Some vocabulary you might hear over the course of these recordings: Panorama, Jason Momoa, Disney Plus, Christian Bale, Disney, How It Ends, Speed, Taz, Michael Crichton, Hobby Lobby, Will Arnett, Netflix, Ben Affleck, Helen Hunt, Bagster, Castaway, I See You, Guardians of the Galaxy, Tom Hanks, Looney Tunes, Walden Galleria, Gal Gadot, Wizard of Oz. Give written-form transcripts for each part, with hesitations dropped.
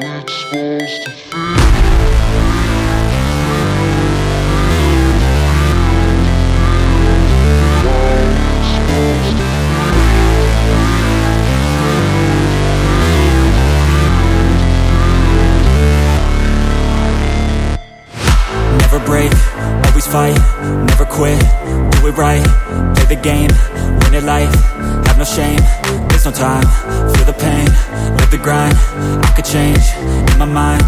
it's supposed to feel. Never break, always fight, never quit, do it right, play the game, win it life, have no shame, there's no time, feel the pain, live the grind, I could change, in my mind,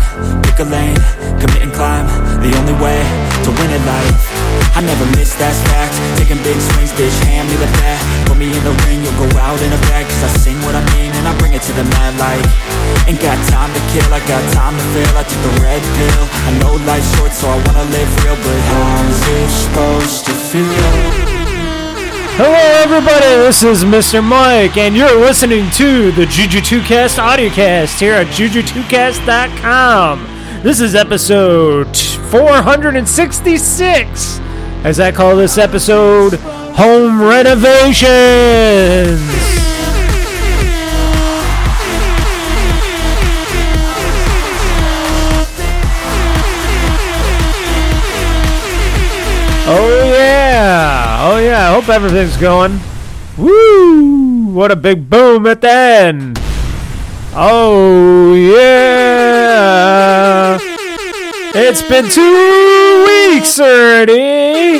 pick a lane, commit and climb, the only way to win at life, I never miss that fact, taking big swings, bitch, hand me the bat, put me in the ring, you'll go out in a bag, cause I sing what I mean and I bring it to the mad light, ain't got time to kill, I got time to feel, I took the red pill, I know life's short so I wanna live real, but how's it supposed to feel? Hello everybody, this is Mr. Mike, and you're listening to the Juju2Cast audiocast here at Juju2Cast.com. This is episode 466, as I call this episode, Home Renovations. Oh yeah, I hope everything's going. Woo! What a big boom at the end. Oh yeah! It's been 2 weeks already!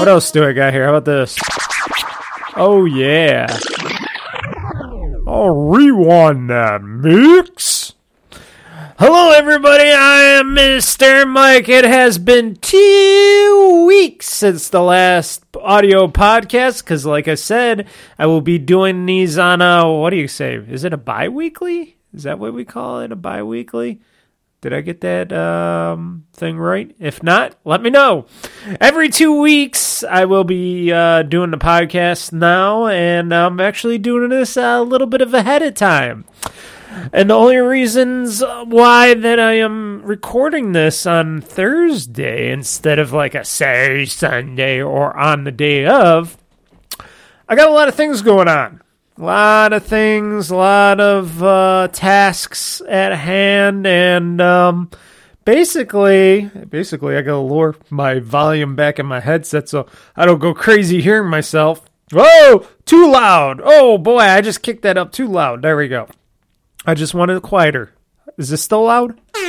What else do I got here? How about this? Oh yeah. I'll rewind that mix. Hello everybody, I am Mr. Mike. It has been 2 weeks since the last audio podcast, because like I said, I will be doing these on a, what do you say, is it a bi-weekly? Is that what we call it, a bi-weekly? Did I get that thing right? If not, let me know. Every 2 weeks, I will be doing the podcast now, and I'm actually doing this a little bit of ahead of time. And the only reasons why that I am recording this on Thursday instead of like a Saturday, Sunday, or on the day of, I got a lot of things going on. A lot of things, a lot of tasks at hand, and basically I gotta lower my volume back in my headset so I don't go crazy hearing myself. Whoa, too loud. Oh boy, I just kicked that up too loud. There we go. I just wanted it quieter. Is this still loud? Okay,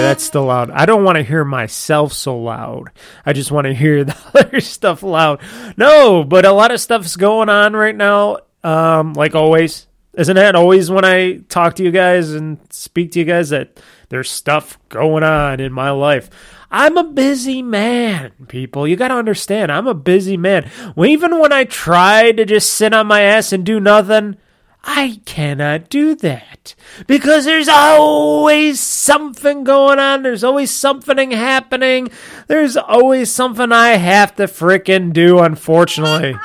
that's still loud. I don't want to hear myself so loud. I just want to hear the other stuff loud. No, but a lot of stuff's going on right now, like always. Isn't that always when I talk to you guys and speak to you guys that there's stuff going on in my life? I'm a busy man, people. You got to understand, I'm a busy man. Even when I try to just sit on my ass and do nothing, I cannot do that because there's always something going on. There's always something happening. There's always something I have to frickin' do, unfortunately.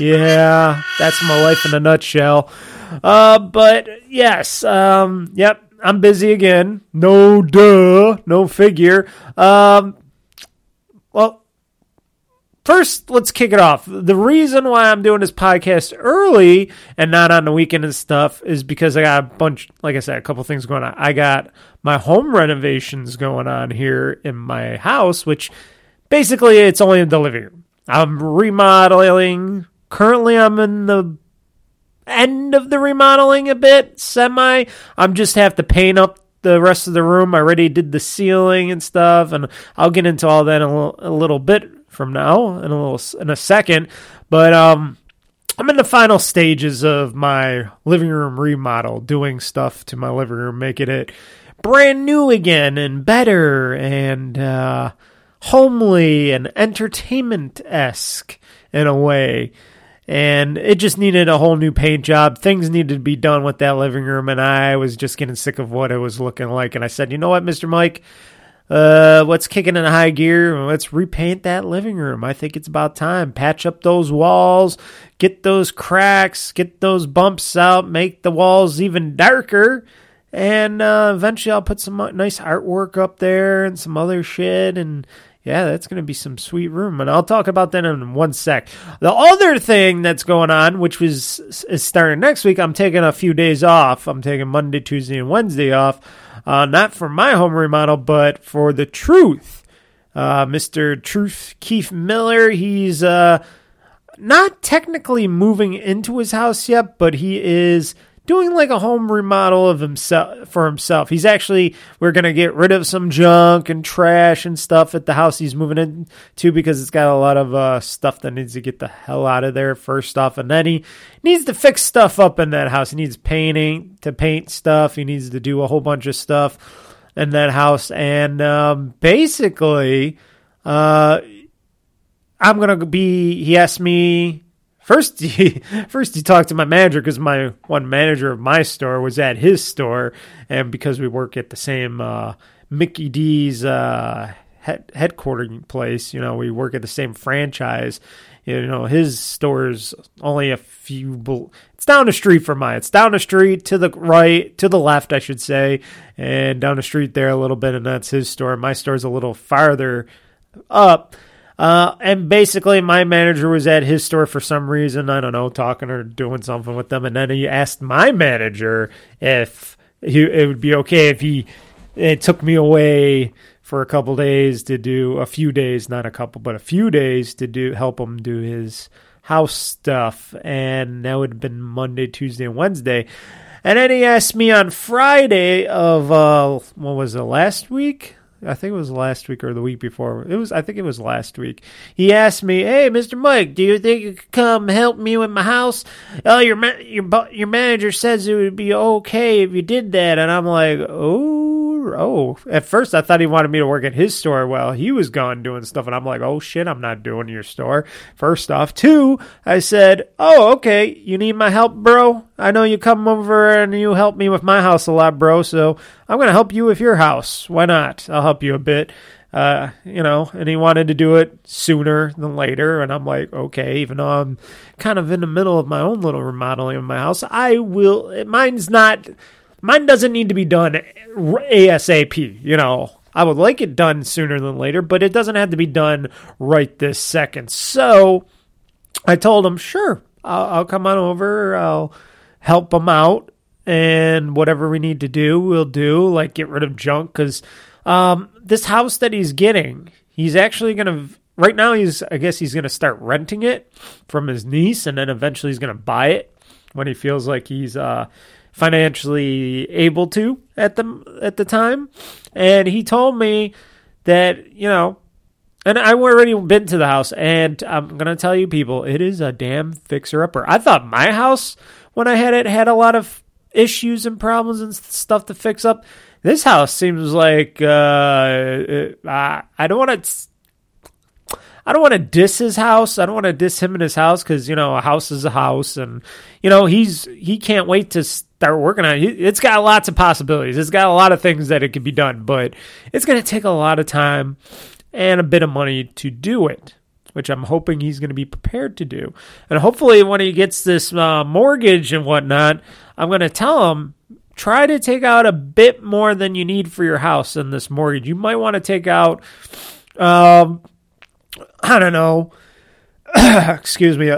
Yeah, that's my life in a nutshell. But yes, yep, I'm busy again. No duh, no figure. Well, first, let's kick it off. The reason why I'm doing this podcast early and not on the weekend and stuff is because I got a bunch, like I said, a couple things going on. I got my home renovations going on here in my house, which basically it's only in the living room. I'm remodeling. Currently, I'm in the end of the remodeling a bit, semi. I'm just have to paint up the rest of the room. I already did the ceiling and stuff, and I'll get into all that in a little bit from now in a second, but I'm in the final stages of my living room remodel, doing stuff to my living room, making it brand new again and better and homely and entertainment-esque in a way, and it just needed a whole new paint job. Things needed to be done with that living room, and I was just getting sick of what it was looking like, and I said, you know what, Mr. Mike, what's kicking in high gear? Let's repaint that living room. I think it's about time. Patch up those walls, get those cracks, get those bumps out, make the walls even darker, and eventually I'll put some nice artwork up there and some other shit, and Yeah, that's going to be some sweet room, and I'll talk about that in one sec. The other thing that's going on, which is starting next week, I'm taking a few days off. I'm taking Monday, Tuesday, and Wednesday off, not for my home remodel, but for The Truth. Mr. Truth, Keith Miller, he's not technically moving into his house yet, but he is doing like a home remodel of himself for himself. He's actually, we're going to get rid of some junk and trash and stuff at the house he's moving into because it's got a lot of stuff that needs to get the hell out of there first off. And then he needs to fix stuff up in that house. He needs painting to paint stuff. He needs to do a whole bunch of stuff in that house. And basically, I'm going to be, he asked me, First, he talked to my manager because my one manager of my store was at his store, and because we work at the same Mickey D's headquartering place, you know, we work at the same franchise. You know, his store is only a few it's down the street from mine. It's down the street to the right, to the left, I should say, and down the street there a little bit, and that's his store. My store's a little farther up. And basically my manager was at his store for some reason, I don't know, talking or doing something with them. And then he asked my manager if it would be okay if it took me away for a couple days to do a few days, not a couple, but a few days to help him do his house stuff. And that would have been Monday, Tuesday, and Wednesday. And then he asked me on Friday of, what was it, last week? I think it was last week or the week before. I think it was last week. He asked me, "Hey, Mr. Mike, do you think you could come help me with my house? Oh, your manager says it would be okay if you did that." And I'm like, "Oh." At first, I thought he wanted me to work at his store while he was gone doing stuff, and I'm like, "Oh shit, I'm not doing your store." First off, two, I said, "Oh, okay. You need my help, bro. I know you come over and you help me with my house a lot, bro, so I'm going to help you with your house. Why not? I'll help you a bit." You know, and he wanted to do it sooner than later, and I'm like, okay, even though I'm kind of in the middle of my own little remodeling of my house, mine doesn't need to be done ASAP, you know. I would like it done sooner than later, but it doesn't have to be done right this second. So I told him, sure, I'll come on over, I'll help them out, and whatever we need to do, we'll do, like get rid of junk, because this house that he's getting, he's actually going to, right now he's going to start renting it from his niece, and then eventually he's going to buy it when he feels like he's financially able to at the time. And he told me that, you know, and I've already been to the house, and I'm going to tell you people, it is a damn fixer-upper. I thought my house, when I had it, had a lot of issues and problems and stuff to fix up. This house seems like I don't want to diss his house. I don't want to diss him and his house because, you know, a house is a house, and you know he can't wait to start working on it. It's got lots of possibilities. It's got a lot of things that it could be done, but it's going to take a lot of time and a bit of money to do it, which I'm hoping he's going to be prepared to do. And hopefully when he gets this mortgage and whatnot, I'm going to tell him, try to take out a bit more than you need for your house in this mortgage. You might want to take out, I don't know, excuse me,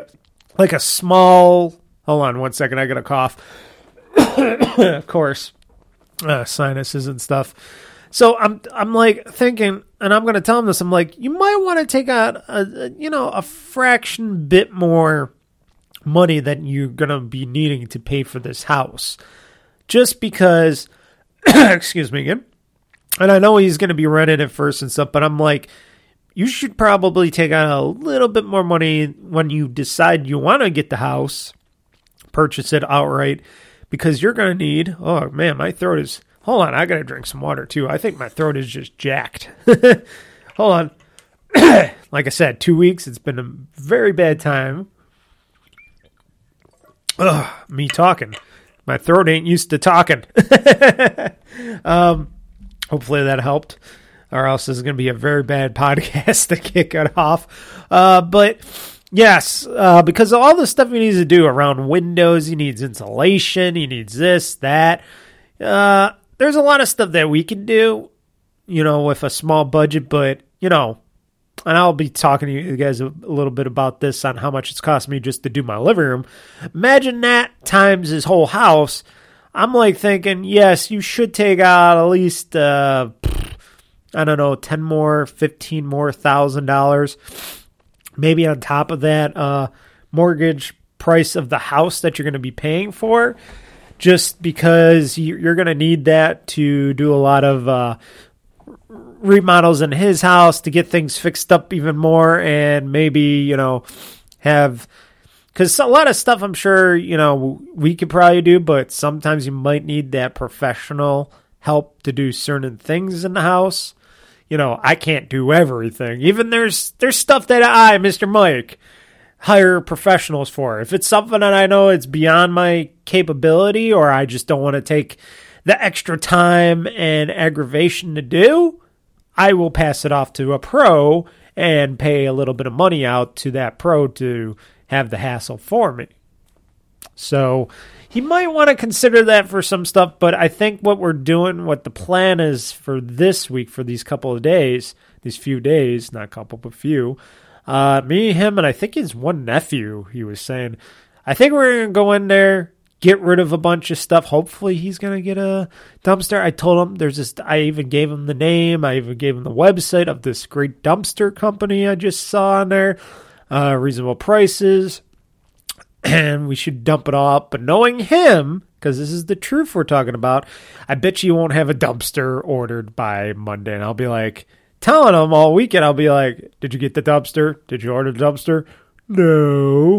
like a small, hold on one second, I got a cough, of course, sinuses and stuff. So I'm like thinking, and I'm going to tell him this, I'm like, you might want to take out a fraction bit more money than you're going to be needing to pay for this house. Just because, excuse me again, and I know he's going to be rented at first and stuff, but I'm like, you should probably take out a little bit more money when you decide you want to get the house, purchase it outright, because you're going to need, oh man, my throat is, hold on, I got to drink some water too. I think my throat is just jacked. Hold on. Like I said, 2 weeks. It's been a very bad time. Ugh, me talking. My throat ain't used to talking. Hopefully that helped, or else this is going to be a very bad podcast to get cut off. But yes, because all the stuff he needs to do around windows, he needs insulation, he needs this, that. There's a lot of stuff that we can do, you know, with a small budget, but, you know, and I'll be talking to you guys a little bit about this on how much it's cost me just to do my living room. Imagine that times his whole house. I'm like thinking, yes, you should take out at least, I don't know, 10 more, 15 more $1,000. Maybe on top of that mortgage price of the house that you're going to be paying for, just because you're going to need that to do a lot of remodels in his house to get things fixed up even more, and maybe, you know, have, because a lot of stuff I'm sure, you know, we could probably do, but sometimes you might need that professional help to do certain things in the house. You know, I can't do everything. Even there's stuff that I, Mr. Mike, hire professionals for. If it's something that I know it's beyond my capability, or I just don't want to take the extra time and aggravation to do, I will pass it off to a pro and pay a little bit of money out to that pro to have the hassle for me. So he might want to consider that for some stuff, but I think what we're doing, what the plan is for this week, for these couple of days, these few days, not couple, but few, me, him, and I think his one nephew, he was saying, I think we're going to go in there, get rid of a bunch of stuff. Hopefully he's going to get a dumpster. I told him there's this, I even gave him the name. I even gave him the website of this great dumpster company I just saw on there, reasonable prices. And we should dump it all up. But knowing him, because this is the truth we're talking about, I bet you won't have a dumpster ordered by Monday. And I'll be like, telling him all weekend, I'll be like, did you get the dumpster? Did you order the dumpster? No.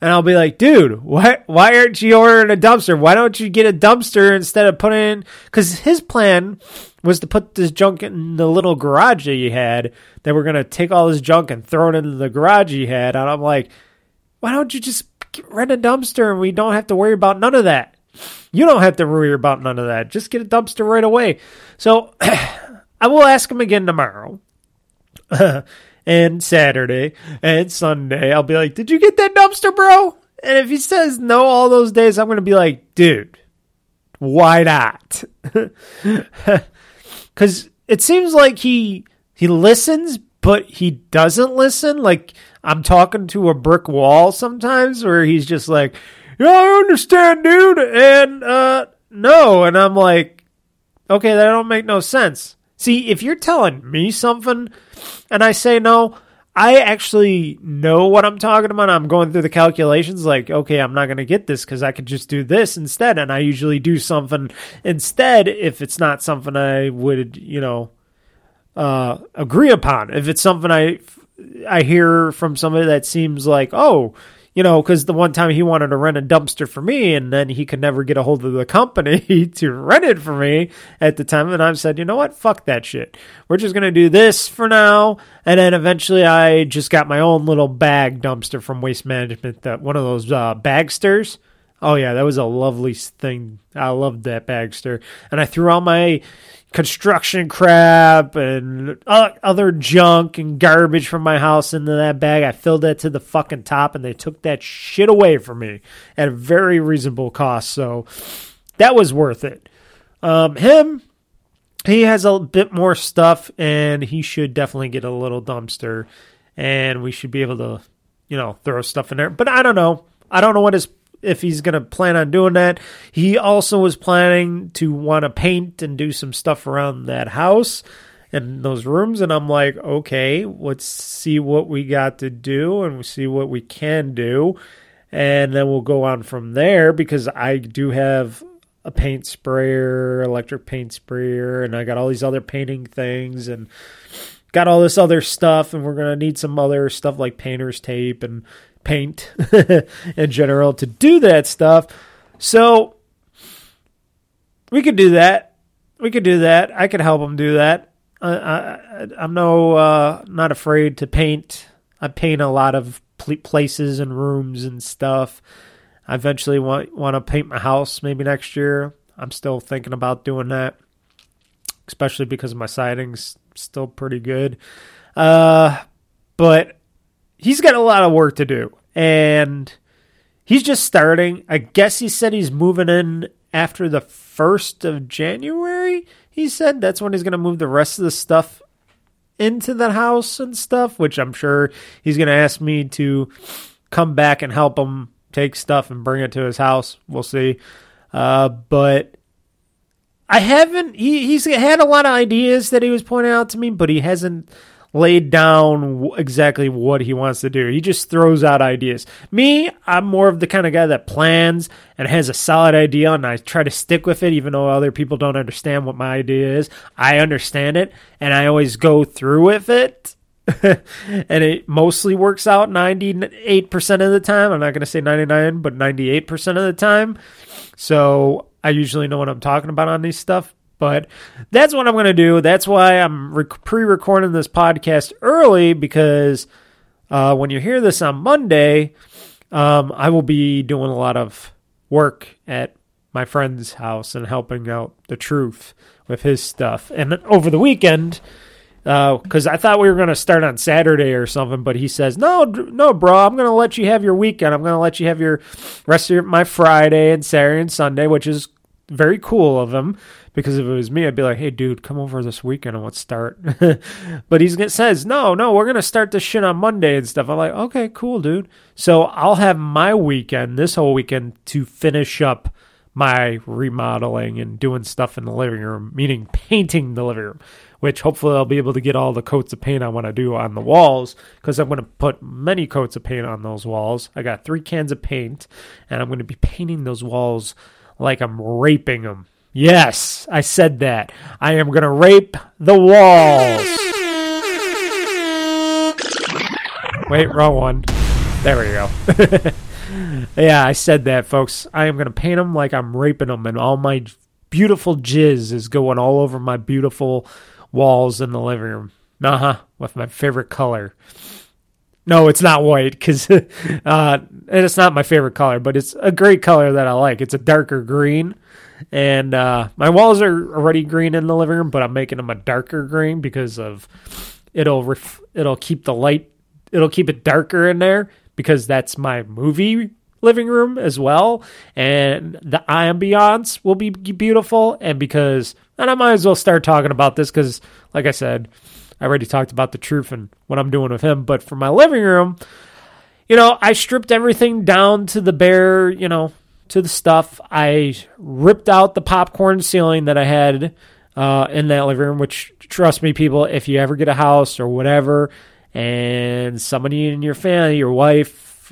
And I'll be like, dude, what? Why aren't you ordering a dumpster? Why don't you get a dumpster instead of putting in? Because his plan was to put this junk in the little garage that he had, that we're going to take all this junk and throw it into the garage he had. And I'm like, why don't you just rent a dumpster and we don't have to worry about none of that? You don't have to worry about none of that. Just get a dumpster right away. So I will ask him again tomorrow and Saturday and Sunday. I'll be like, did you get that dumpster, bro? And if he says no all those days, I'm going to be like, dude, why not? Because it seems like he listens, but he doesn't listen. Like, I'm talking to a brick wall sometimes where he's just like, yeah, I understand, dude, and no. And I'm like, okay, that don't make no sense. See, if you're telling me something and I say no, I actually know what I'm talking about. I'm going through the calculations like, okay, I'm not going to get this because I could just do this instead. And I usually do something instead if it's not something I would, you know, agree upon. If it's something I hear from somebody that seems like, oh, you know, because the one time he wanted to rent a dumpster for me, and then he could never get a hold of the company to rent it for me at the time. And I've said, you know what? Fuck that shit. We're just going to do this for now. And then eventually I just got my own little bag dumpster from Waste Management, that one of those bagsters. Oh, yeah, that was a lovely thing. I loved that bagster. And I threw all my construction crap and other junk and garbage from my house into that bag. I filled that to the fucking top, and they took that shit away from me at a very reasonable cost. So that was worth it. He has a bit more stuff, and he should definitely get a little dumpster, and we should be able to, you know, throw stuff in there. But I don't know. I don't know what his, if he's going to plan on doing that. He also was planning to want to paint and do some stuff around that house and those rooms. And I'm like, okay, let's see what we got to do and we'll see what we can do. And then we'll go on from there, because I do have a paint sprayer, electric paint sprayer, and I got all these other painting things and got all this other stuff. And we're going to need some other stuff like painter's tape and paint in general to do that stuff. So we could do that. I could help him do that. I'm not afraid to paint. I paint a lot of places and rooms and stuff. I eventually want to paint my house maybe next year. I'm still thinking about doing that, especially because my siding's still pretty good. But he's got a lot of work to do, and he's just starting. I guess he said he's moving in after the 1st of January. He said that's when he's going to move the rest of the stuff into the house and stuff, which I'm sure he's going to ask me to come back and help him take stuff and bring it to his house. We'll see. But I haven't, he's had a lot of ideas that he was pointing out to me, but he hasn't laid down exactly what he wants to do. He just throws out ideas. Me, I'm more of the kind of guy that plans and has a solid idea, and I try to stick with it, even though other people don't understand what my idea is. I understand it, and I always go through with it. And it mostly works out 98% of the time. I'm not going to say 99, but 98% of the time. So I usually know what I'm talking about on these stuff. But that's what I'm going to do. That's why I'm pre-recording this podcast early, because when you hear this on Monday, I will be doing a lot of work at my friend's house and helping out the Truth with his stuff. And over the weekend, because I thought we were going to start on Saturday or something, but he says, no, bro, I'm going to let you have your weekend. I'm going to let you have your rest of my Friday and Saturday and Sunday, which is very cool of him, because if it was me, I'd be like, hey, dude, come over this weekend and let's start. But he says, no, we're going to start this shit on Monday and stuff. I'm like, okay, cool, dude. So I'll have my weekend, this whole weekend, to finish up my remodeling and doing stuff in the living room, meaning painting the living room, which hopefully I'll be able to get all the coats of paint I want to do on the walls, because I'm going to put many coats of paint on those walls. I got 3 cans of paint, and I'm going to be painting those walls like I'm raping them. Yes, I said that. I am going to rape the walls. Wait, wrong one. There we go. Yeah, I said that, folks. I am going to paint them like I'm raping them, and all my beautiful jizz is going all over my beautiful walls in the living room. With my favorite color. No, it's not white, because and it's not my favorite color, but it's a great color that I like. It's a darker green, and my walls are already green in the living room, but I'm making them a darker green because of it'll keep the light, it'll keep it darker in there, because that's my movie living room as well, and the ambiance will be beautiful, and I might as well start talking about this, because like I said, I already talked about the Truth and what I'm doing with him. But for my living room, I stripped everything down to the bare, to the stuff. I ripped out the popcorn ceiling that I had in that living room, which, trust me, people, if you ever get a house or whatever, and somebody in your family, your wife,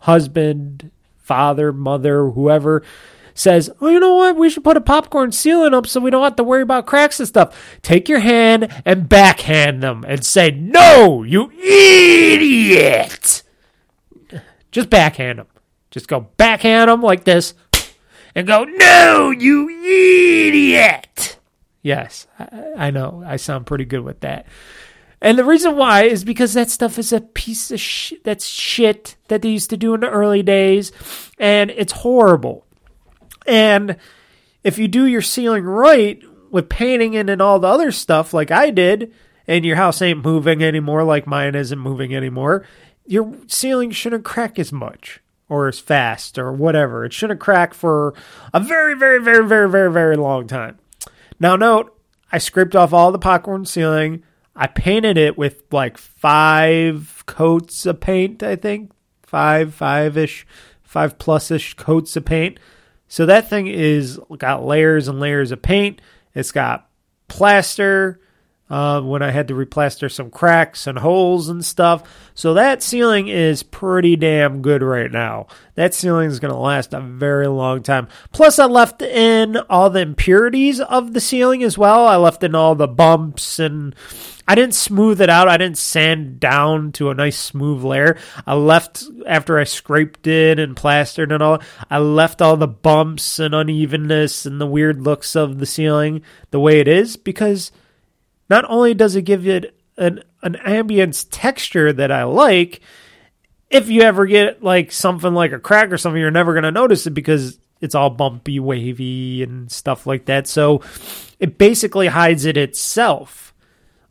husband, father, mother, whoever, says, oh, you know what? We should put a popcorn ceiling up so we don't have to worry about cracks and stuff. Take your hand and backhand them and say, no, you idiot. Just backhand them. Just go backhand them like this and go, no, you idiot. Yes, I know. I sound pretty good with that. And the reason why is because that stuff is a piece of shit. That's shit that they used to do in the early days, and it's horrible. And if you do your ceiling right with painting it and all the other stuff like I did, and your house ain't moving anymore like mine isn't moving anymore, your ceiling shouldn't crack as much or as fast or whatever. It shouldn't crack for a very, very, very, very, very, very long time. Now, note, I scraped off all the popcorn ceiling. I painted it with like 5 coats of paint, I think. Five plus-ish coats of paint. So that thing got layers and layers of paint. It's got plaster when I had to replaster some cracks and holes and stuff. So that ceiling is pretty damn good right now. That ceiling is going to last a very long time. Plus, I left in all the impurities of the ceiling as well. I left in all the bumps, and I didn't smooth it out. I didn't sand down to a nice smooth layer. I left, after I scraped it and plastered and all, I left all the bumps and unevenness and the weird looks of the ceiling the way it is, because not only does it give it an ambience texture that I like, if you ever get like something like a crack or something, you're never going to notice it because it's all bumpy, wavy, and stuff like that. So it basically hides it itself.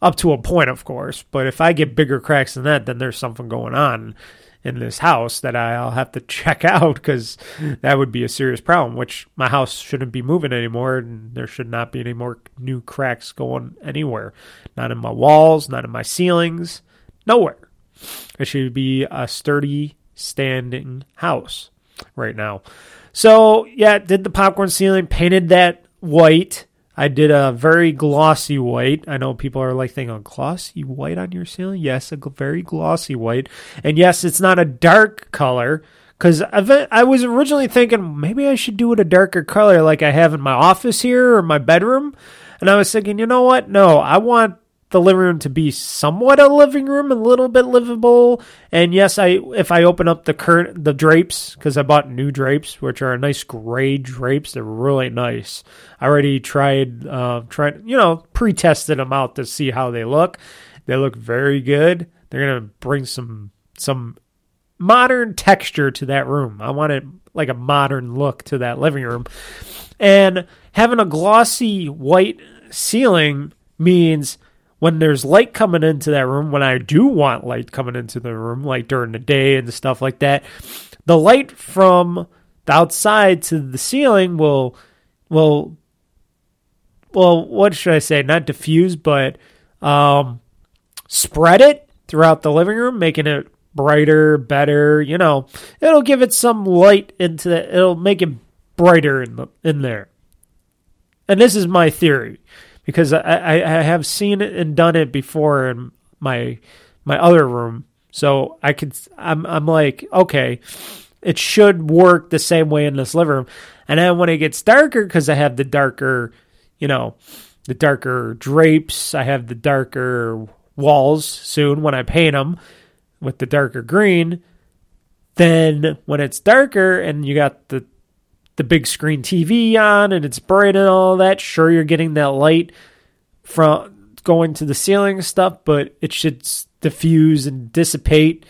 Up to a point, of course, but if I get bigger cracks than that, then there's something going on. in this house that I'll have to check out, because that would be a serious problem, which my house shouldn't be moving anymore, and there should not be any more new cracks going anywhere. Not in my walls, not in my ceilings, nowhere. It should be a sturdy, standing house right now. So, yeah, did the popcorn ceiling, painted that white. I did a very glossy white. I know people are like thinking, glossy white on your ceiling? Yes, a very glossy white. And yes, it's not a dark color, because I was originally thinking maybe I should do it a darker color like I have in my office here or my bedroom. And I was thinking, you know what? No, I want the living room to be somewhat a living room, a little bit livable. And yes, if I open up the drapes, because I bought new drapes, which are nice gray drapes. They're really nice. I already pre-tested them out to see how they look. They look very good. They're going to bring some modern texture to that room. I want it like a modern look to that living room. And having a glossy white ceiling means when there's light coming into that room, when I do want light coming into the room, like during the day and stuff like that, the light from the outside to the ceiling will what should I say? Not diffuse, but spread it throughout the living room, making it brighter, better. You know, it'll give it some light into it. It'll make it brighter in there. And this is my theory, because I have seen it and done it before in my other room, so I'm like, okay, it should work the same way in this living room. And then when it gets darker, because I have the darker, the darker drapes, I have the darker walls soon when I paint them with the darker green. Then when it's darker and you got the big screen TV on and it's bright and all that, sure, you're getting that light from going to the ceiling and stuff, but it should diffuse and dissipate,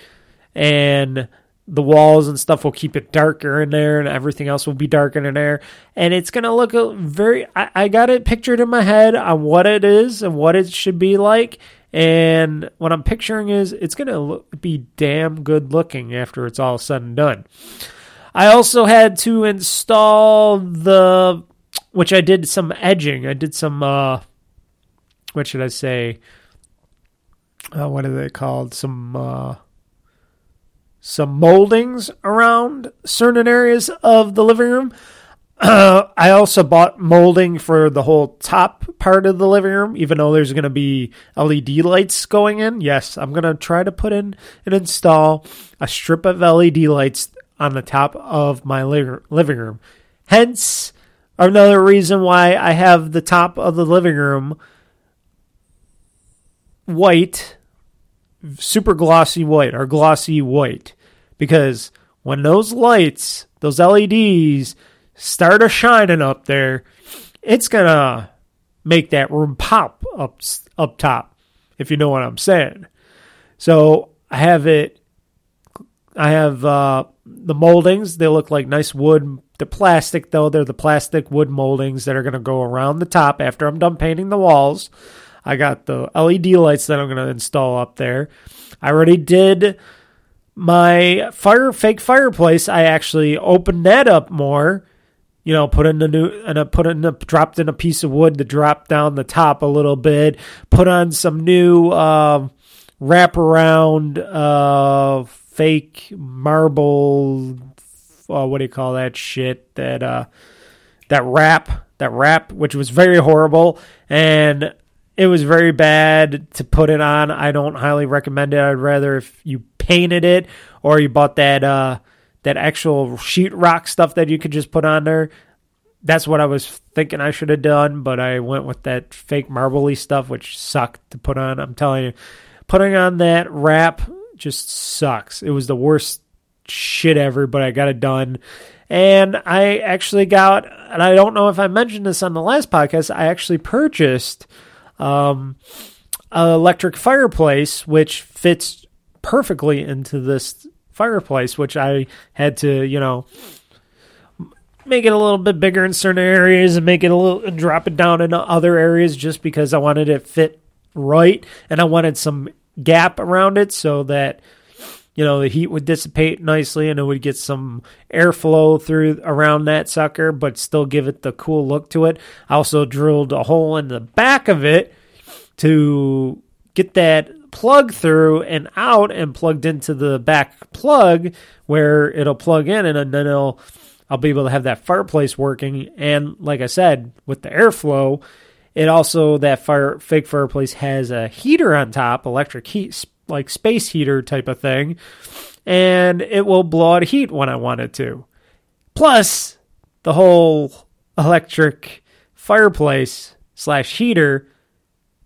and the walls and stuff will keep it darker in there, and everything else will be darker in there, and it's going to look I got it pictured in my head on what it is and what it should be like, and what I'm picturing is it's going to be damn good looking after it's all said and done. I also had to install which I did some edging. I did some, what should I say? What are they called? Some moldings around certain areas of the living room. I also bought molding for the whole top part of the living room, even though there's going to be LED lights going in. Yes, I'm going to try to put in and install a strip of LED lights on the top of my living room. Hence, another reason why I have the top of the living room white, super glossy white, or glossy white. Because when those lights, those LEDs, start shining up there, it's going to make that room pop up top, if you know what I'm saying. So, I have the moldings. They look like nice wood. The plastic, though, they're the plastic wood moldings that are going to go around the top after I'm done painting the walls. I got the LED lights that I'm going to install up there. I already did my fake fireplace. I actually opened that up more. Put in the dropped in a piece of wood to drop down the top a little bit. Put on some new wraparound fake marble, what do you call that shit? That wrap, which was very horrible, and it was very bad to put it on. I don't highly recommend it. I'd rather if you painted it or you bought that actual sheetrock stuff that you could just put on there. That's what I was thinking I should have done, but I went with that fake marble-y stuff, which sucked to put on. I'm telling you, putting on that wrap just sucks. It was the worst shit ever, but I got it done. And I actually and I don't know if I mentioned this on the last podcast, I actually purchased an electric fireplace, which fits perfectly into this fireplace, which I had to, make it a little bit bigger in certain areas and drop it down in other areas, just because I wanted it fit right. And I wanted some gap around it so that you know, the heat would dissipate nicely and it would get some airflow through around that sucker, but still give it the cool look to it. I also drilled a hole in the back of it to get that plug through and out and plugged into the back plug where it'll plug in, and then I'll be able to have that fireplace working. And like I said, with the airflow, it also, that fake fireplace has a heater on top, electric heat, like space heater type of thing, and it will blow out heat when I want it to. Plus, the whole electric fireplace / heater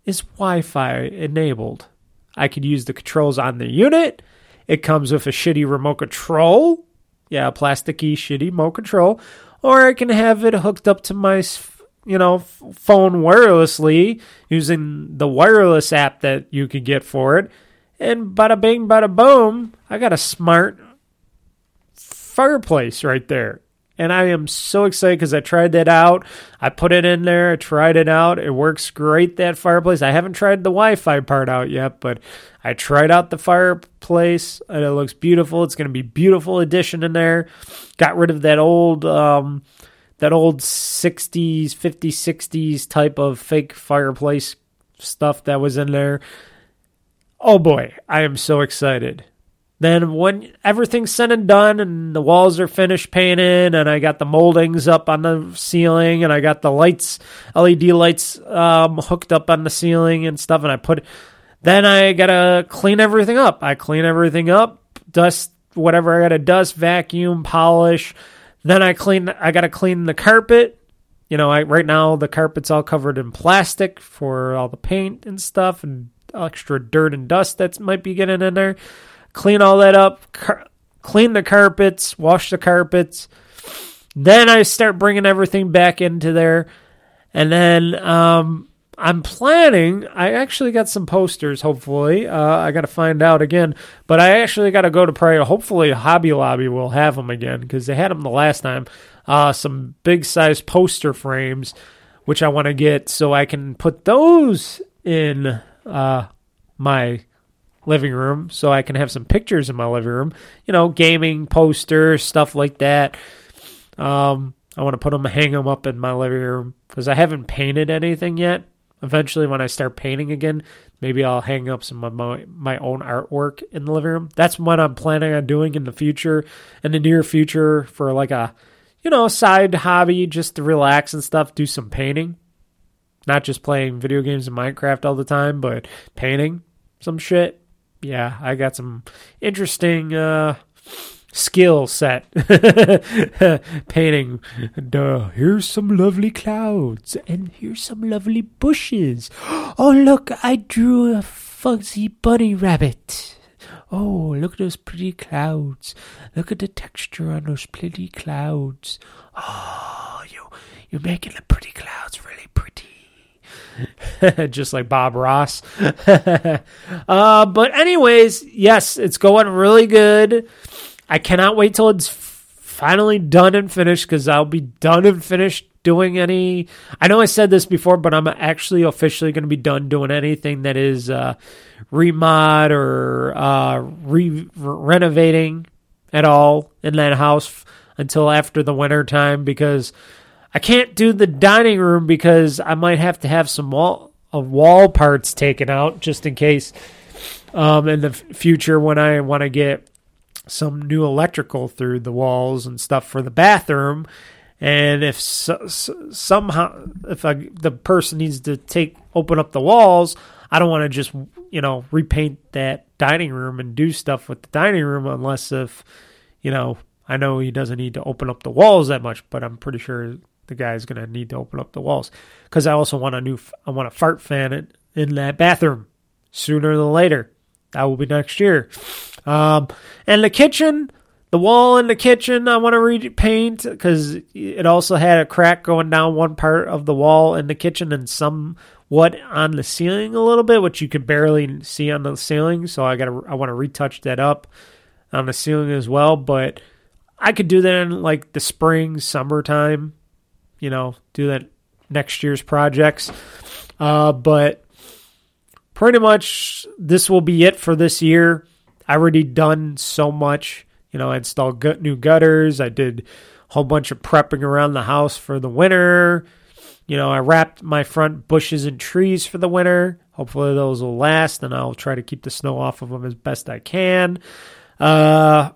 is Wi-Fi enabled. I could use the controls on the unit. It comes with a shitty remote control. Yeah, a plasticky, shitty remote control. Or I can have it hooked up to my phone wirelessly using the wireless app that you could get for it. And bada bing, bada boom, I got a smart fireplace right there. And I am so excited because I tried that out. I put it in there. I tried it out. It works great, that fireplace. I haven't tried the Wi-Fi part out yet, but I tried out the fireplace, and it looks beautiful. It's going to be a beautiful addition in there. Got rid of that old 60s, 50s, 60s type of fake fireplace stuff that was in there. Oh, boy, I am so excited. Then when everything's said and done and the walls are finished painted and I got the moldings up on the ceiling and I got the lights, LED lights hooked up on the ceiling and stuff, and then I got to clean everything up. I clean everything up, dust, whatever I got to dust, vacuum, polish. Then I got to clean the carpet. You know, right now the carpet's all covered in plastic for all the paint and stuff and extra dirt and dust that might be getting in there. Clean all that up, clean the carpets, wash the carpets. Then I start bringing everything back into there. And then I actually got some posters, hopefully. I got to find out again. But I actually got to go to prayer. Hopefully Hobby Lobby will have them again because they had them the last time. Some big-size poster frames, which I want to get so I can put those in my living room, so I can have some pictures in my living room, gaming posters, stuff like that. I want to hang them up in my living room because I haven't painted anything yet. Eventually, when I start painting again, maybe I'll hang up some of my own artwork in the living room. That's what I'm planning on doing in the near future, for like a, side hobby, just to relax and stuff, do some painting. Not just playing video games and Minecraft all the time, but painting some shit. Yeah, I got some interesting skill set. Painting. Duh. Here's some lovely clouds, and here's some lovely bushes. Oh, look, I drew a fuzzy bunny rabbit. Oh, look at those pretty clouds. Look at the texture on those pretty clouds. Oh, you're making the pretty clouds really pretty. Just like Bob Ross. But anyways, yes, it's going really good. I cannot wait till it's finally done and finished, because I'll be done and finished doing any... I know I said this before, but I'm actually officially going to be done doing anything that is remod or renovating at all in that house until after the winter time, because I can't do the dining room because I might have to have some wall parts taken out, just in case in the future when I want to get some new electrical through the walls and stuff for the bathroom. And if somehow the person needs to open up the walls, I don't want to just repaint that dining room and do stuff with the dining room unless I know he doesn't need to open up the walls that much, but I'm pretty sure the guy's going to need to open up the walls, because I also want a fart fan in that bathroom sooner than later. That will be next year. And the kitchen, the wall in the kitchen, I want to repaint, because it also had a crack going down one part of the wall in the kitchen and somewhat on the ceiling a little bit, which you could barely see on the ceiling. So I want to retouch that up on the ceiling as well, but I could do that in like the spring, summertime, do that next year's projects. But pretty much this will be it for this year. I already done so much. You know, I installed new gutters. I did a whole bunch of prepping around the house for the winter. You know, I wrapped my front bushes and trees for the winter. Hopefully those will last, and I'll try to keep the snow off of them as best I can. But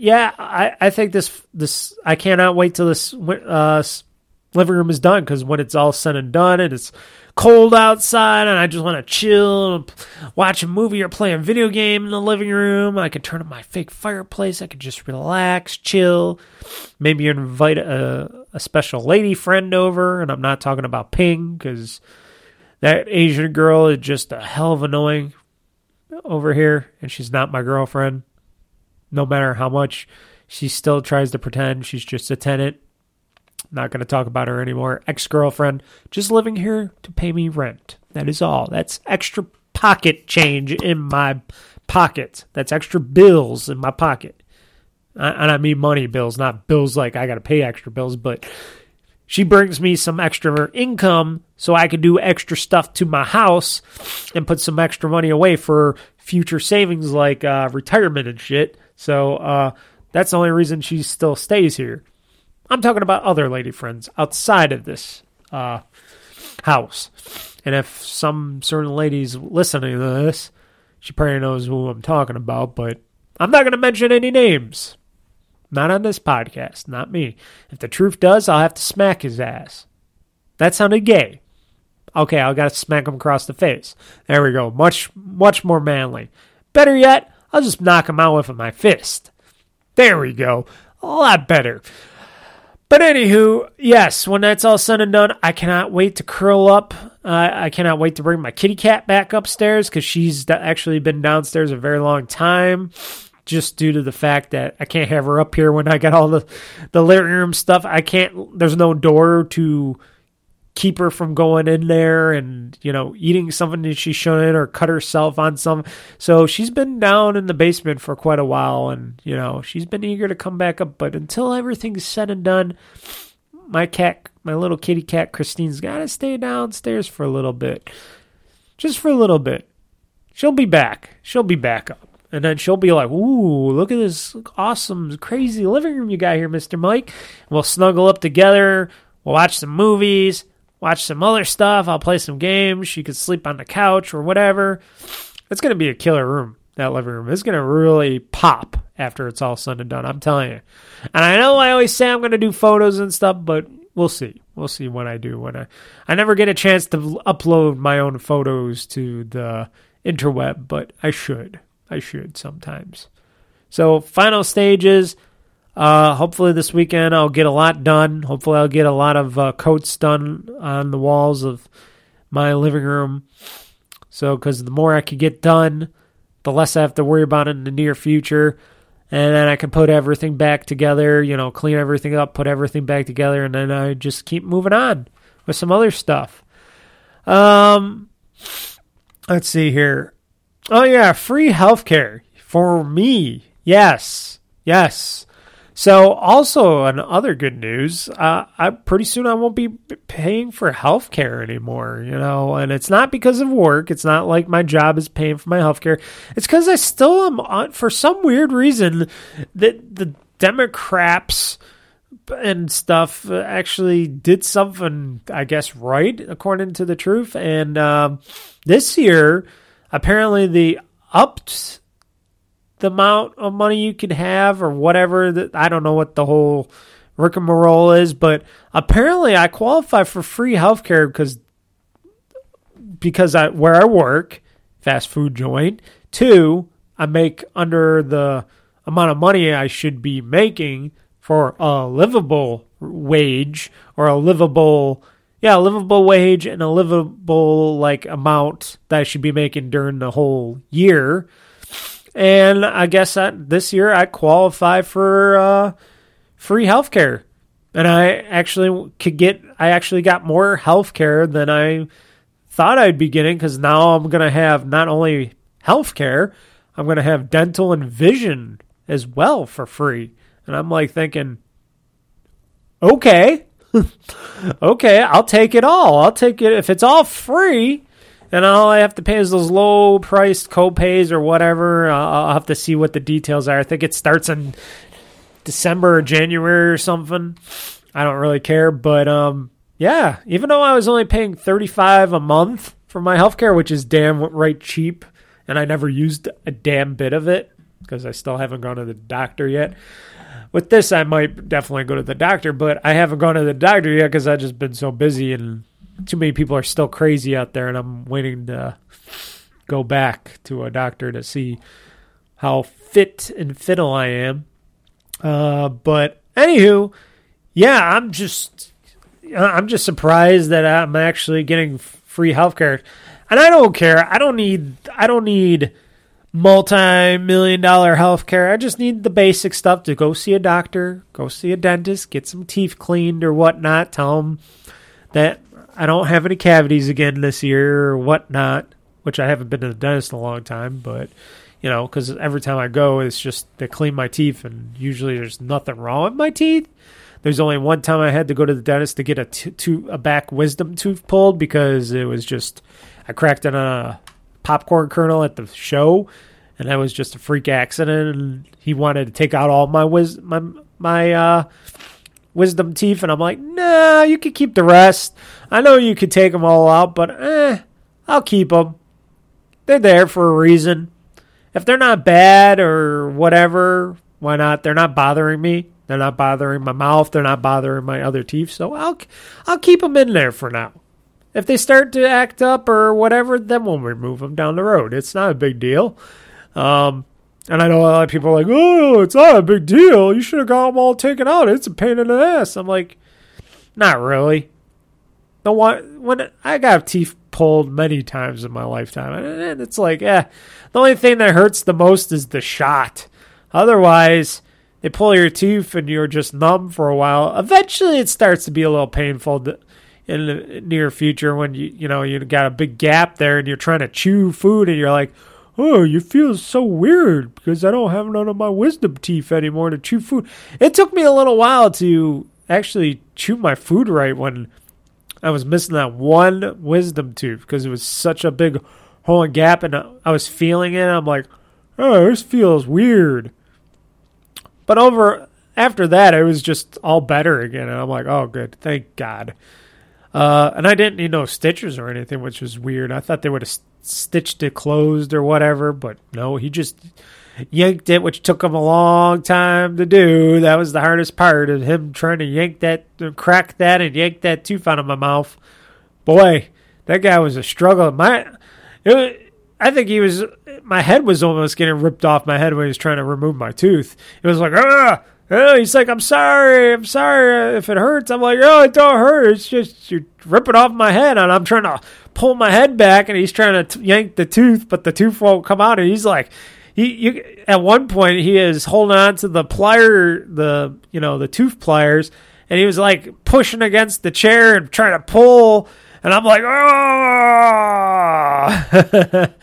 yeah, I think this I cannot wait till this living room is done, because when it's all said and done and it's cold outside and I just want to chill and watch a movie or play a video game in the living room, I could turn up my fake fireplace. I could just relax, chill. Maybe invite a special lady friend over, and I'm not talking about Ping, because that Asian girl is just a hell of annoying over here, and she's not my girlfriend. No matter how much she still tries to pretend she's just a tenant. Not going to talk about her anymore. Ex-girlfriend, just living here to pay me rent. That is all. That's extra pocket change in my pocket. That's extra bills in my pocket. And I mean money bills, not bills like I got to pay extra bills. But she brings me some extra income so I can do extra stuff to my house and put some extra money away for future savings like retirement and shit. So that's the only reason she still stays here. I'm talking about other lady friends outside of this house. And if some certain lady's listening to this, she probably knows who I'm talking about, but I'm not going to mention any names. Not on this podcast, not me. If the truth does, I'll have to smack his ass. That sounded gay. Okay, I've got to smack him across the face. There we go. Much, much more manly. Better yet, I'll just knock him out with my fist. There we go. A lot better. But anywho, yes, when that's all said and done, I cannot wait to curl up. I cannot wait to bring my kitty cat back upstairs, because she's actually been downstairs a very long time, just due to the fact that I can't have her up here when I got all the living room stuff. I can't. There's no door to keep her from going in there and, you know, eating something that she shouldn't or cut herself on something. So she's been down in the basement for quite a while, and, you know, she's been eager to come back up. But until everything's said and done, my little kitty cat, Christine's got to stay downstairs for a little bit. Just for a little bit. She'll be back. She'll be back up. And then she'll be like, ooh, look at this awesome, crazy living room you got here, Mr. Mike. And we'll snuggle up together. We'll watch some movies. Watch some other stuff. I'll play some games. She could sleep on the couch or whatever. It's going to be a killer room, that living room. It's going to really pop after it's all said and done, I'm telling you. And I know I always say I'm going to do photos and stuff, but we'll see. We'll see what I do. I never get a chance to upload my own photos to the interweb, but I should. I should sometimes. So final stages. Hopefully this weekend I'll get a lot done. Hopefully I'll get a lot of coats done on the walls of my living room. So, because the more I can get done, the less I have to worry about in the near future. And then I can put everything back together, you know, clean everything up, put everything back together. And then I just keep moving on with some other stuff. Let's see here. Oh yeah, free healthcare for me. Yes, yes. So also, another good news, pretty soon I won't be paying for healthcare anymore, you know, and it's not because of work. It's not like my job is paying for my healthcare. It's because I still am on, for some weird reason, that the Democrats and stuff actually did something, I guess, right, according to the truth. And this year, apparently they upped the amount of money you could have or whatever. I don't know what the whole rigmarole is, but apparently I qualify for free healthcare because where I work, fast food joint, two, I make under the amount of money I should be making for a livable wage or a livable wage and a livable like amount that I should be making during the whole year. And I guess this year I qualify for free healthcare, and I actually got more healthcare than I thought I'd be getting, because now I'm going to have not only healthcare, I'm going to have dental and vision as well for free. And I'm like thinking, okay, I'll take it all. I'll take it if it's all free. And all I have to pay is those low-priced co-pays or whatever. I'll have to see what the details are. I think it starts in December or January or something. I don't really care. But, yeah, even though I was only paying $35 a month for my healthcare, which is damn right cheap, and I never used a damn bit of it because I still haven't gone to the doctor yet. With this, I might definitely go to the doctor, but I haven't gone to the doctor yet because I've just been so busy and too many people are still crazy out there, and I'm waiting to go back to a doctor to see how fit and fiddle I am. But anywho, yeah, I'm just surprised that I'm actually getting free healthcare, and I don't care. I don't need multi-million-dollar healthcare. I just need the basic stuff to go see a doctor, go see a dentist, get some teeth cleaned or whatnot. Tell them that I don't have any cavities again this year or whatnot, which I haven't been to the dentist in a long time, but, you know, because every time I go, it's just they clean my teeth, and usually there's nothing wrong with my teeth. There's only one time I had to go to the dentist to get a back wisdom tooth pulled because it was just, I cracked on a popcorn kernel at the show, and that was just a freak accident, and he wanted to take out all my wisdom teeth, and I'm like, nah, you can keep the rest. I know you could take them all out, but I'll keep them. They're there for a reason. If they're not bad or whatever, why not? They're not bothering me. They're not bothering my mouth. They're not bothering my other teeth, so I'll keep them in there for now. If they start to act up or whatever, then we'll remove them down the road. It's not a big deal. And I know a lot of people are like, oh, it's not a big deal. You should have got them all taken out. It's a pain in the ass. I'm like, not really. The one, when I got teeth pulled many times in my lifetime. And it's like, the only thing that hurts the most is the shot. Otherwise, they pull your tooth and you're just numb for a while. Eventually, it starts to be a little painful in the near future when you got a big gap there and you're trying to chew food and you're like, oh, you feel so weird because I don't have none of my wisdom teeth anymore to chew food. It took me a little while to actually chew my food right when I was missing that one wisdom tooth because it was such a big hole and gap, and I was feeling it. I'm like, oh, this feels weird. But after that, it was just all better again, and I'm like, oh, good, thank God. And I didn't need no stitches or anything, which was weird. I thought they would have stitched it closed or whatever, but no, he just yanked it, which took him a long time to do. That was the hardest part of him trying to crack that and yank that tooth out of my mouth. Boy, that guy was a struggle. I think my head was almost getting ripped off my head when he was trying to remove my tooth. It was like, ah! He's like, I'm sorry if it hurts. I'm like, oh, it don't hurt. It's just you're ripping off my head, and I'm trying to pull my head back, and he's trying to yank the tooth, but the tooth won't come out. And he's like, at one point he is holding on to the the tooth pliers, and he was like pushing against the chair and trying to pull. And I'm like, oh,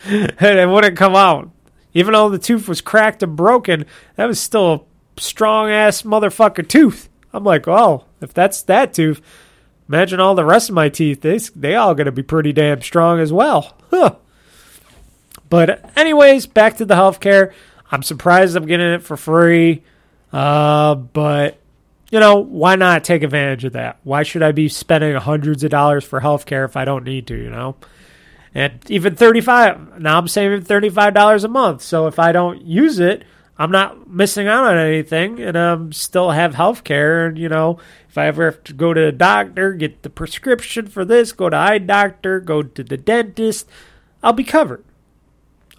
and it wouldn't come out, even though the tooth was cracked and broken. That was still a strong ass motherfucker tooth. I'm like, oh, if that's that tooth, imagine all the rest of my teeth. They all gonna be pretty damn strong as well, huh? But anyways, back to the healthcare. I'm surprised I'm getting it for free, but you know, why not take advantage of that? Why should I be spending hundreds of dollars for healthcare if I don't need to? You know, and even $35 now, I'm saving $35 a month. So if I don't use it, I'm not missing out on anything, and I still have health care. And, you know, if I ever have to go to a doctor, get the prescription for this, go to eye doctor, go to the dentist, I'll be covered.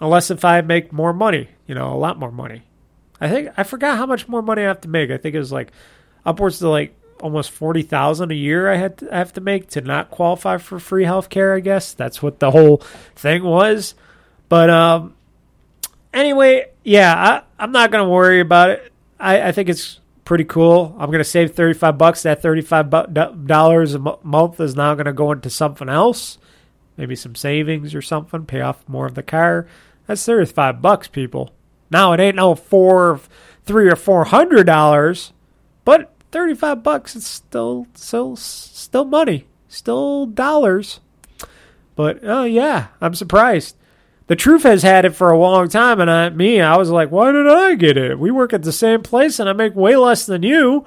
Unless if I make more money, you know, a lot more money. I forgot how much more money I have to make. I think it was like upwards to like almost $40,000 a year I have to make to not qualify for free health care, I guess. That's what the whole thing was. But, anyway, yeah, I'm not going to worry about it. I think it's pretty cool. I'm going to save $35. That $35 a month is now going to go into something else, maybe some savings or something, pay off more of the car. That's $35, people. Now, it ain't no $400 or $400, but $35 is still money, still dollars. But, oh, yeah, I'm surprised. The Truth has had it for a long time, and I was like, why did I get it? We work at the same place, and I make way less than you.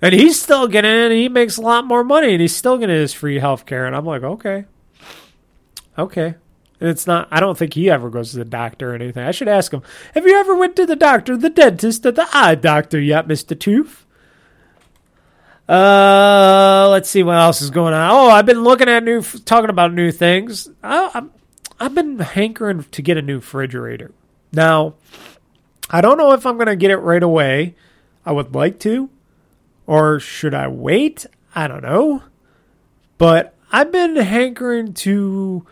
And he's still getting it, and he makes a lot more money, and he's still getting his free health care. And I'm like, okay. And it's not, I don't think he ever goes to the doctor or anything. I should ask him, have you ever went to the doctor, the dentist, or the eye doctor yet, Mr. Tooth? Let's see what else is going on. Oh, I've been looking at talking about new things. I've been hankering to get a new refrigerator. Now, I don't know if I'm going to get it right away. I would like to. Or should I wait? I don't know. But I've been hankering to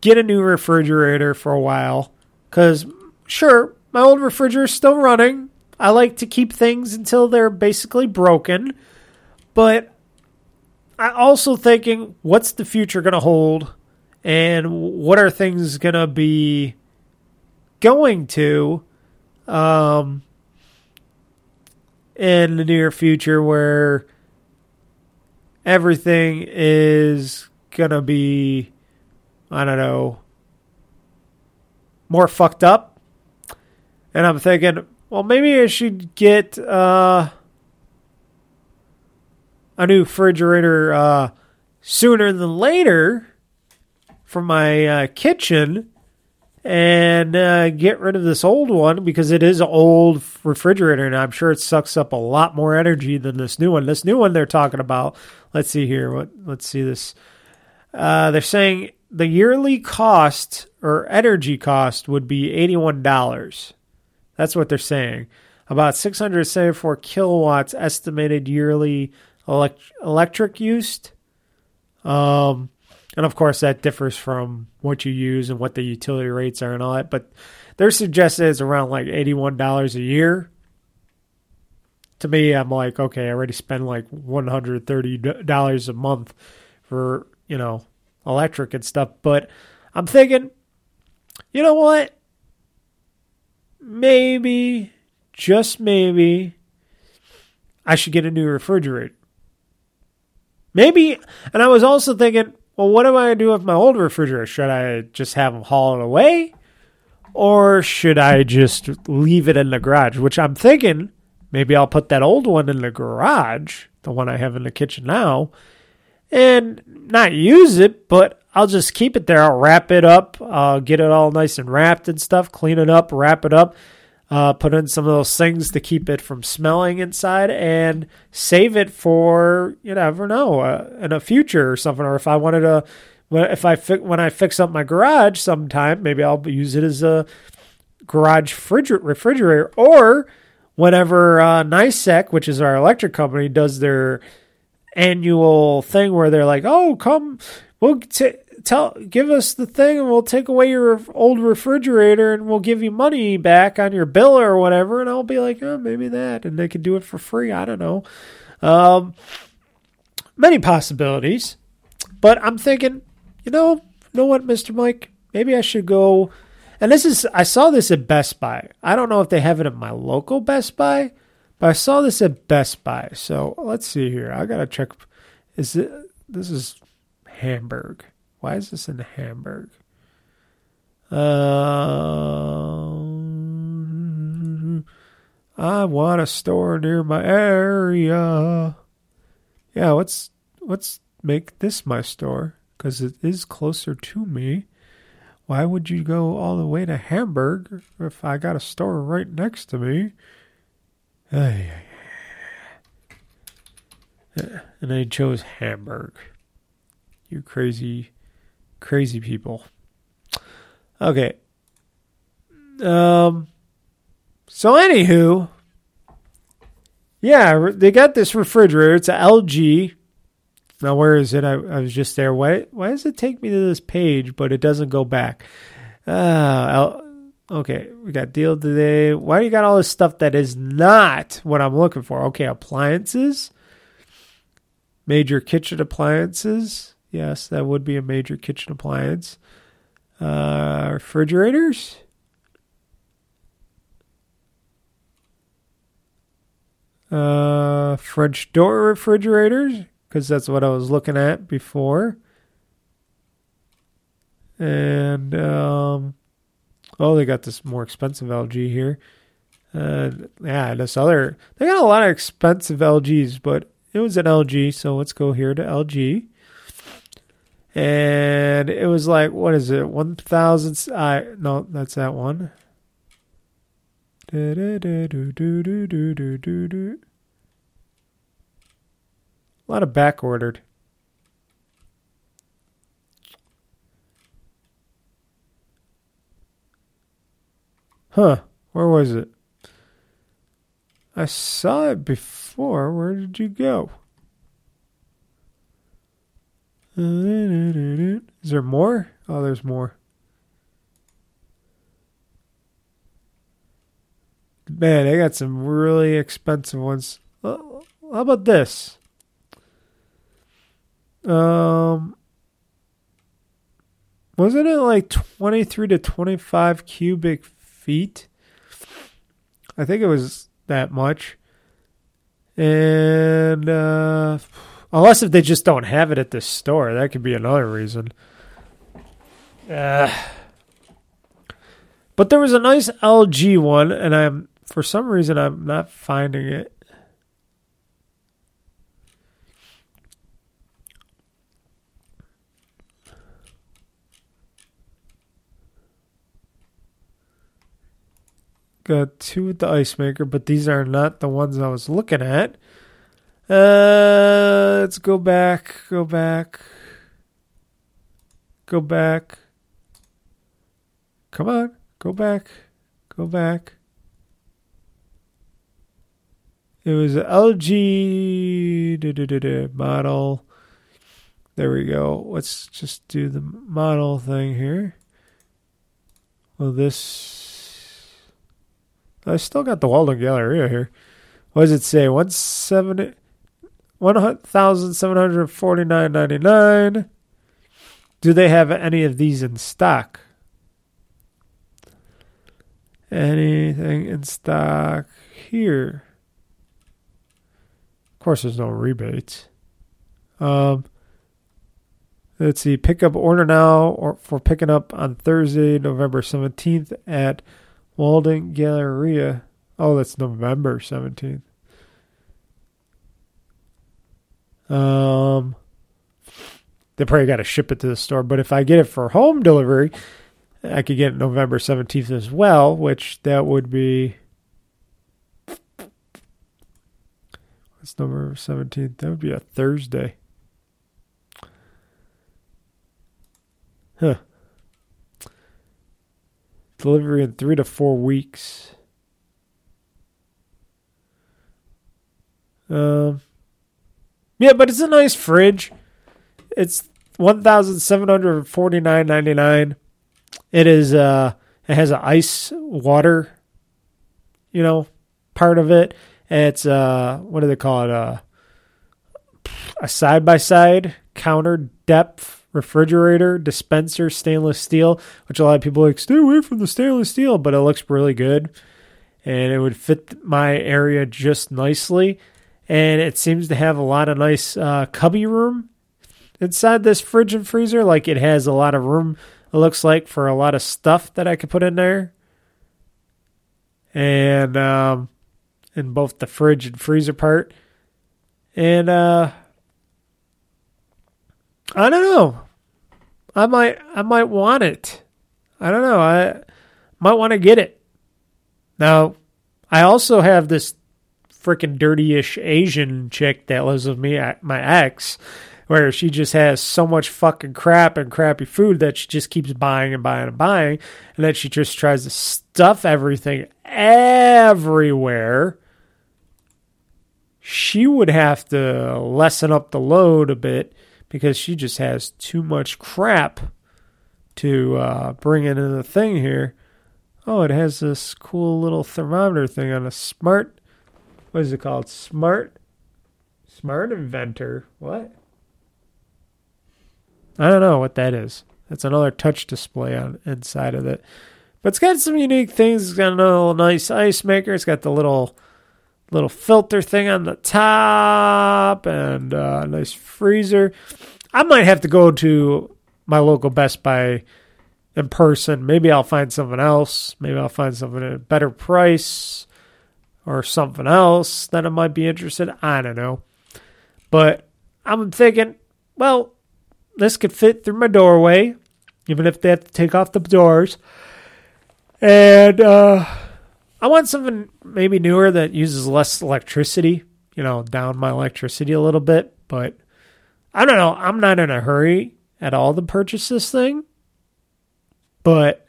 get a new refrigerator for a while. Because, sure, my old refrigerator is still running. I like to keep things until they're basically broken. But I'm also thinking, what's the future going to hold? And what are things going to be going to in the near future where everything is going to be, I don't know, more fucked up? And I'm thinking, well, maybe I should get a new refrigerator sooner than later. From my kitchen and get rid of this old one because it is an old refrigerator and I'm sure it sucks up a lot more energy than this new one. This new one they're talking about. Let's see here. Let's see this. They're saying the yearly cost or energy cost would be $81. That's what they're saying. About 674 kilowatts estimated yearly electric used. And, of course, that differs from what you use and what the utility rates are and all that. But they're suggested it's around like $81 a year. To me, I'm like, okay, I already spend like $130 a month for, electric and stuff. But I'm thinking, you know what? Maybe, just maybe, I should get a new refrigerator. Maybe, and I was also thinking, well, what am I going to do with my old refrigerator? Should I just have them haul it away? Or should I just leave it in the garage? Which I'm thinking, maybe I'll put that old one in the garage, the one I have in the kitchen now, and not use it, but I'll just keep it there. I'll wrap it up, I'll get it all nice and wrapped and stuff, clean it up, wrap it up, put in some of those things to keep it from smelling inside and save it for, you never know, in a future or something. Or if I wanted to, when I fix up my garage sometime, maybe I'll use it as a garage refrigerator. Or whenever NYSEC, which is our electric company, does their annual thing where they're like, oh, come, we'll give us the thing and we'll take away your old refrigerator and we'll give you money back on your bill or whatever. And I'll be like, oh, maybe that. And they can do it for free. I don't know. Many possibilities. But I'm thinking, you know what, Mr. Mike? Maybe I should go. And I saw this at Best Buy. I don't know if they have it at my local Best Buy, but I saw this at Best Buy. So let's see here. I got to check. This is Hamburg. Why is this in Hamburg? I want a store near my area. Yeah, let's make this my store because it is closer to me. Why would you go all the way to Hamburg if I got a store right next to me? And I chose Hamburg. You crazy people. Okay. So anywho, yeah, they got this refrigerator. It's an LG. Now, where is it? I was just there. Why does it take me to this page, but it doesn't go back? Okay, we got deal today. Why do you got all this stuff that is not what I'm looking for? Okay, appliances. Major kitchen appliances. Yes, that would be a major kitchen appliance. Refrigerators. French door refrigerators, because that's what I was looking at before. And, oh, they got this more expensive LG here. Yeah, this other, they got a lot of expensive LGs, but it was an LG. So let's go here to LG. And it was like, what is it? 1,000. No, that's that one. A lot of back ordered. Huh, where was it? I saw it before. Where did you go? Is there more? Oh, there's more. Man, I got some really expensive ones. How about this? Wasn't it like 23 to 25 cubic feet? I think it was that much. And unless if they just don't have it at this store, that could be another reason. But there was a nice LG one, and I'm for some reason I'm not finding it. Got two with the ice maker, but these are not the ones I was looking at. Let's go back, go back. Come on, go back. It was an LG model. There we go. Let's just do the model thing here. Well, this... I still got the Walden Galleria here. What does it say? $1,749.99. Do they have any of these in stock? Anything in stock here? Of course, there's no rebates. Let's see. Pick up order now or for picking up on Thursday, November 17th at Walden Galleria. Oh, that's November 17th. They probably got to ship it to the store, but if I get it for home delivery, I could get it November 17th as well, which that would be... What's November 17th? That would be a Thursday. Huh. Delivery in 3 to 4 weeks. Yeah, but it's a nice fridge. It's $1,749.99. It is. It has an ice water, you know, part of it. It's what do they call it? A side by side counter depth refrigerator dispenser, stainless steel, which a lot of people are like, stay away from the stainless steel, but it looks really good and it would fit my area just nicely. And it seems to have a lot of nice cubby room inside this fridge and freezer. Like, it has a lot of room, it looks like, for a lot of stuff that I could put in there. And in both the fridge and freezer part. And I don't know. I might want it. I don't know. I might want to get it. Now, I also have this freaking dirty-ish Asian chick that lives with me, my ex, where she just has so much fucking crap and crappy food that she just keeps buying and buying and buying, and then she just tries to stuff everything everywhere. She would have to lessen up the load a bit, because she just has too much crap to bring into the thing here. Oh, it has this cool little thermometer thing on a smart... What is it called? Smart inventor. What? I don't know what that is. That's another touch display on inside of it. But it's got some unique things. It's got a little nice ice maker. It's got the little filter thing on the top, and a nice freezer. I might have to go to my local Best Buy in person. Maybe I'll find something else. Maybe I'll find something at a better price or something else that I might be interested in. I don't know. But I'm thinking, well, this could fit through my doorway, even if they have to take off the doors. And I want something maybe newer that uses less electricity, you know, down my electricity a little bit. But I don't know. I'm not in a hurry at all to purchase this thing. But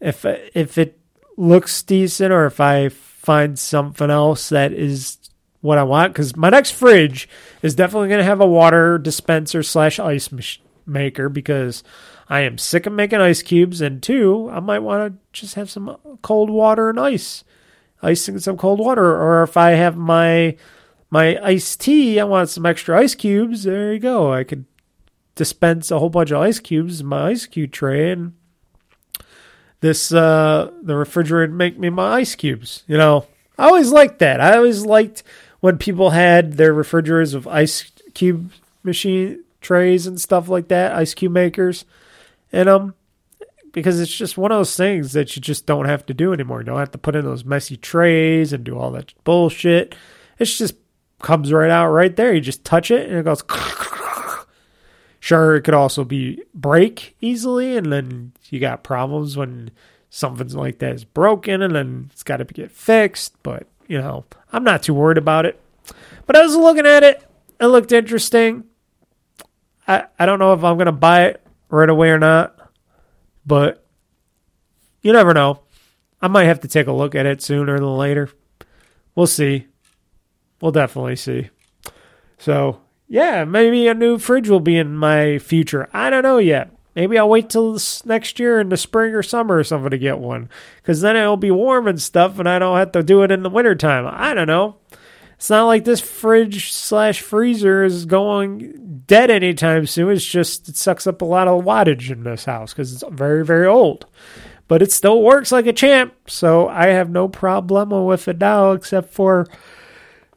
if it looks decent or if I find something else that is what I want, because my next fridge is definitely going to have a water dispenser slash ice maker because I am sick of making ice cubes. And two, I might want to just have some cold water and ice, icing some cold water. Or if I have my iced tea, I want some extra ice cubes. There you go. I could dispense a whole bunch of ice cubes in my ice cube tray, and this the refrigerator make me my ice cubes. You know, I always liked that. I always liked when people had their refrigerators with ice cube machine trays and stuff like that, ice cube makers. And because it's just one of those things that you just don't have to do anymore. You don't have to put in those messy trays and do all that bullshit. It just comes right out right there. You just touch it and it goes. Sure, it could also be break easily, and then you got problems when something like that is broken, and then it's got to get fixed. But, you know, I'm not too worried about it. But I was looking at it. It looked interesting. I don't know if I'm going to buy it right away or not, but you never know. I might have to take a look at it sooner than later. We'll see. We'll definitely see. So, yeah, maybe a new fridge will be in my future. I don't know yet. Maybe I'll wait till next year in the spring or summer or something to get one, because then it'll be warm and stuff, and I don't have to do it in the wintertime. I don't know. It's not like this fridge slash freezer is going dead anytime soon. It's just it sucks up a lot of wattage in this house because it's very, very old. But it still works like a champ, so I have no problema with it now except for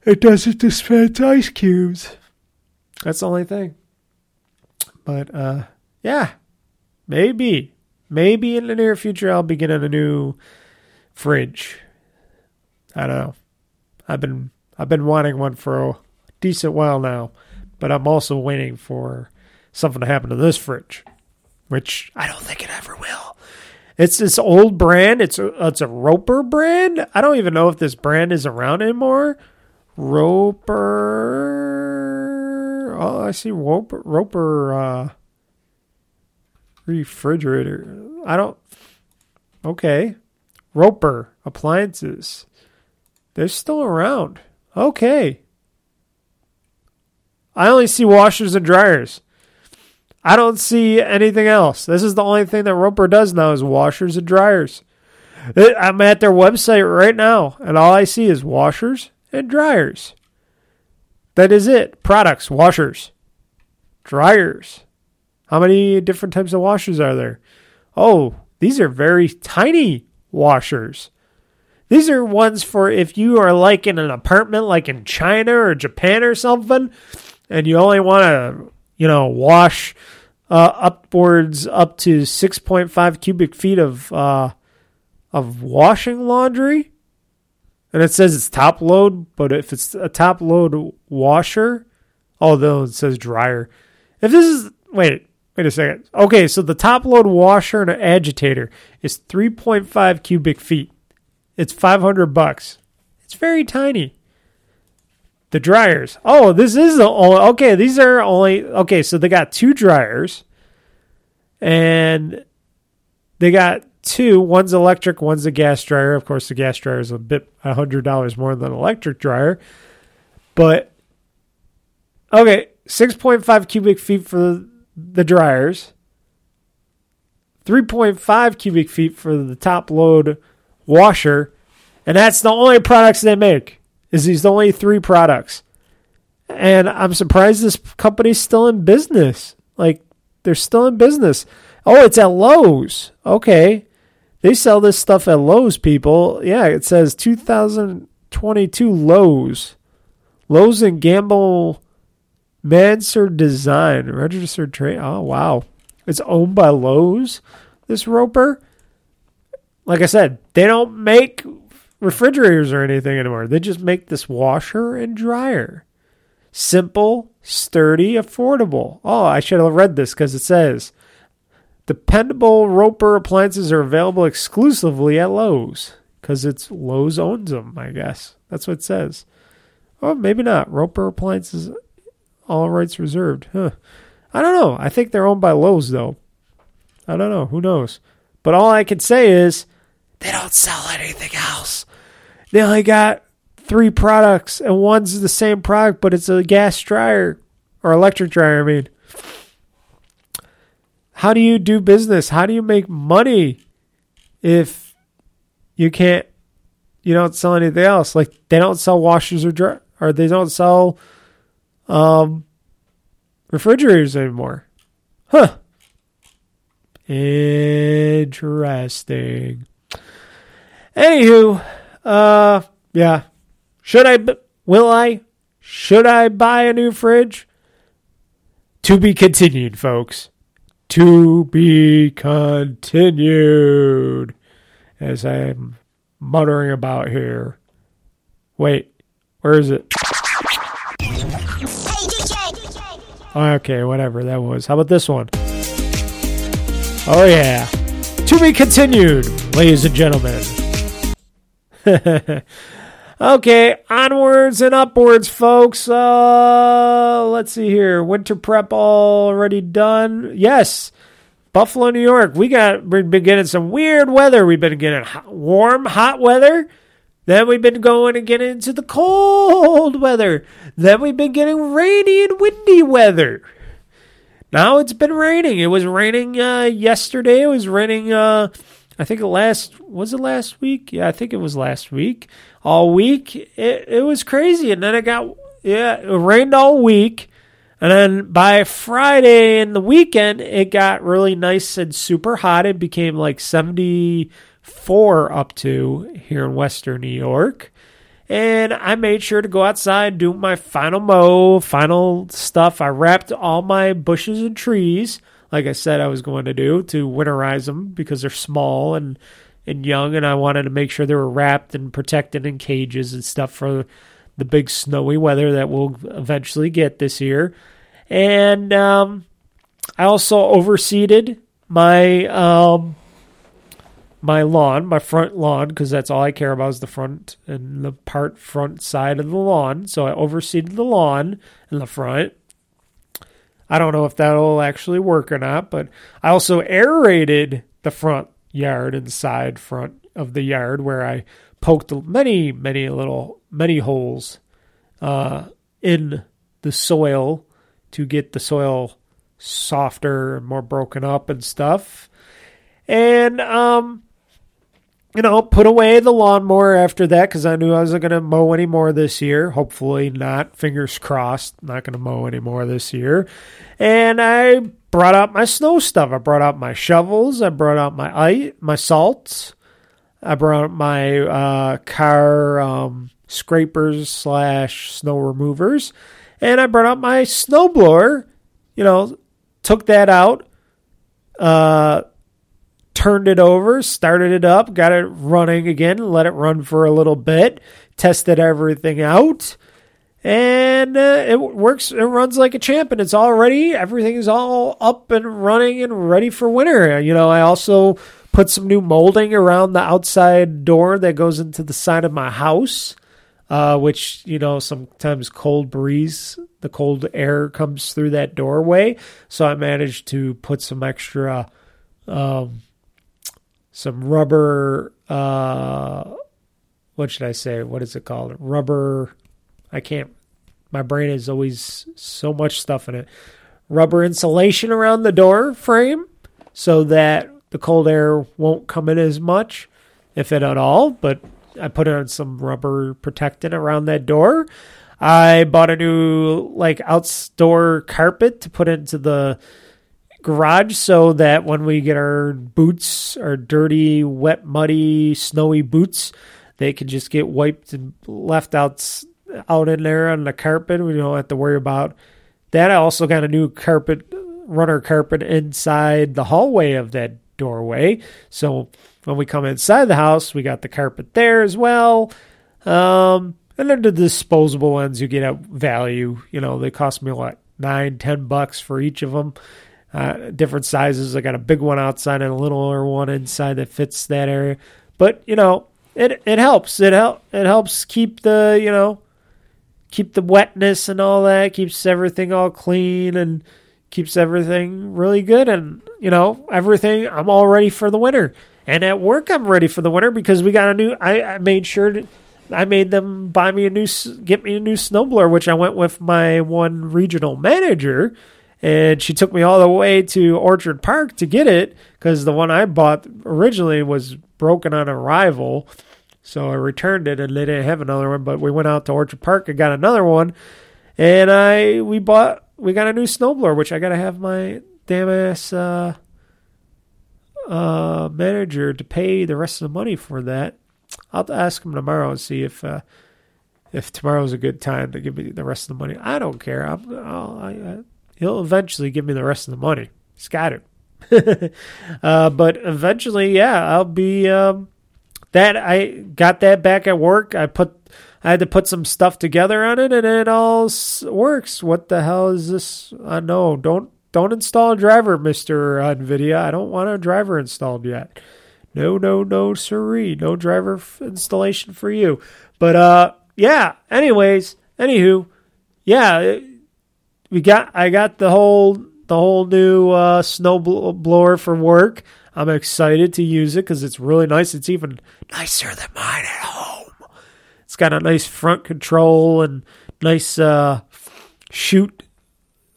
it doesn't dispense ice cubes. That's the only thing. But, yeah, maybe. Maybe in the near future I'll be getting a new fridge. I don't know. I've been wanting one for a decent while now, but I'm also waiting for something to happen to this fridge, which I don't think it ever will. It's this old brand. It's a Roper brand. I don't even know if this brand is around anymore. Roper. Oh, I see Roper refrigerator. I don't. Okay. Roper appliances. They're still around. Okay. I only see washers and dryers. I don't see anything else. This is the only thing that Roper does now is washers and dryers. I'm at their website right now, and all I see is washers and dryers. That is it. Products, washers, dryers. How many different types of washers are there? Oh, these are very tiny washers. These are ones for if you are like in an apartment like in China or Japan or something, and you only want to, you know, wash upwards up to 6.5 cubic feet of washing laundry. And it says it's top load, but if it's a top load washer, although it says dryer. If this is, wait a second. Okay, so the top load washer and an agitator is 3.5 cubic feet. It's $500. It's very tiny. The dryers. Oh, this is the only. Okay, these are only. Okay, so they got two dryers. And they got two. One's electric, one's a gas dryer. Of course, the gas dryer is a bit $100 more than an electric dryer. But, okay, 6.5 cubic feet for the dryers. 3.5 cubic feet for the top load washer, and that's the only products they make, is these only three products. And I'm surprised this company's still in business. Like, they're still in business. Oh, it's at Lowe's. Okay. They sell this stuff at Lowe's, people. Yeah, it says 2022 Lowe's. Lowe's and Gamble Mansard Design. Registered trade. Oh, wow. It's owned by Lowe's. this Roper. Like I said, they don't make refrigerators or anything anymore. They just make this washer and dryer. Simple, sturdy, affordable. Oh, I should have read this because it says, dependable Roper appliances are available exclusively at Lowe's. Because it's Lowe's owns them, I guess. That's what it says. Oh, maybe not. Roper appliances, all rights reserved. Huh. I don't know. I think they're owned by Lowe's, though. I don't know. Who knows? But all I can say is they don't sell anything else. They only got three products, and one's the same product, but it's a gas dryer or electric dryer, I mean. How do you do business? How do you make money if you can't, you don't sell anything else? Like, they don't sell washers or dryers, or they don't sell refrigerators anymore. Huh. Interesting. Anywho, yeah. Should I buy a new fridge? To be continued, folks. To be continued. As I'm muttering about here. Wait, where is it? Okay, whatever that was. How about this one? Oh, yeah. To be continued, ladies and gentlemen. Okay, onwards and upwards, folks. Let's see here. Winter prep already done. Yes, Buffalo, New York. We've been getting some weird weather. We've been getting warm, hot weather. Then we've been going and getting into the cold weather. Then we've been getting rainy and windy weather. Now it's been raining. It was raining yesterday. It was raining, I think was it last week? Yeah, I think it was last week. All week. It was crazy. And then it rained all week. And then by Friday and the weekend, it got really nice and super hot. It became like 74 up to here in Western New York. And I made sure to go outside, do my final stuff. I wrapped all my bushes and trees, like I said I was going to do, to winterize them because they're small and young, and I wanted to make sure they were wrapped and protected in cages and stuff for the big snowy weather that we'll eventually get this year. And I also overseeded my... my lawn, my front lawn, because that's all I care about is the front and the front side of the lawn. So I overseeded the lawn in the front. I don't know if that'll actually work or not, but I also aerated the front yard and side front of the yard where I poked many holes in the soil to get the soil softer and more broken up and stuff. And, put away the lawnmower after that because I knew I wasn't going to mow any more this year. Hopefully not. Fingers crossed. Not going to mow any more this year. And I brought out my snow stuff. I brought out my shovels. I brought out my salts. I brought out my car scrapers / snow removers. And I brought out my snowblower. Took that out. Turned it over, started it up, got it running again, let it run for a little bit, tested everything out, and it works. It runs like a champ, and everything's all up and running and ready for winter. I also put some new molding around the outside door that goes into the side of my house, which, sometimes the cold air comes through that doorway, so I managed to put some extra, some rubber, what should I say? What is it called? Rubber, my brain is always so much stuff in it. Rubber insulation around the door frame so that the cold air won't come in as much, if it at all. But I put on some rubber protectant around that door. I bought a new outdoor carpet to put into the garage so that when we get our boots, our dirty, wet, muddy, snowy boots, they can just get wiped and left out in there on the carpet. We don't have to worry about that. I also got a new runner carpet inside the hallway of that doorway. So when we come inside the house, we got the carpet there as well. And then the disposable ones you get at value. You know, they cost me, what, $9-10 for each of them. Different sizes. I got a big one outside and a littler one inside that fits that area. But, you know, it helps. It helps keep the, you know, keep the wetness and all that. Keeps everything all clean and keeps everything really good. And, you know, everything, I'm all ready for the winter. And at work, I'm ready for the winter because we got a new, I made them buy me a new, get me a new snowblower, which I went with my one regional manager. And she took me all the way to Orchard Park to get it because the one I bought originally was broken on arrival. So I returned it and they didn't have another one. But we went out to Orchard Park and got another one. And we got a new snowblower, which I got to have my damn ass manager to pay the rest of the money for that. I'll have to ask him tomorrow and see if tomorrow's a good time to give me the rest of the money. I don't care. He'll eventually give me the rest of the money. He's got it. But eventually, yeah, I'll be that. I got that back at work. I had to put some stuff together on it, and it all works. What the hell is this? No, don't install a driver, Mr. NVIDIA. I don't want a driver installed yet. No, sirree. No driver installation for you. But yeah. Anywho, yeah. I got the whole new snow blower for work. I'm excited to use it because it's really nice. It's even nicer than mine at home. It's got a nice front control and nice shoot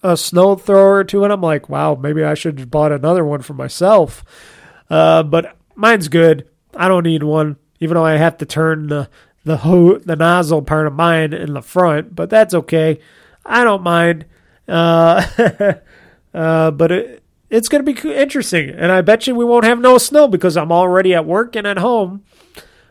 a snow thrower to it. I'm like, wow, maybe I should have bought another one for myself. But mine's good. I don't need one, even though I have to turn the nozzle part of mine in the front. But that's okay. I don't mind. But it's going to be interesting, and I bet you we won't have no snow because I'm already at work and at home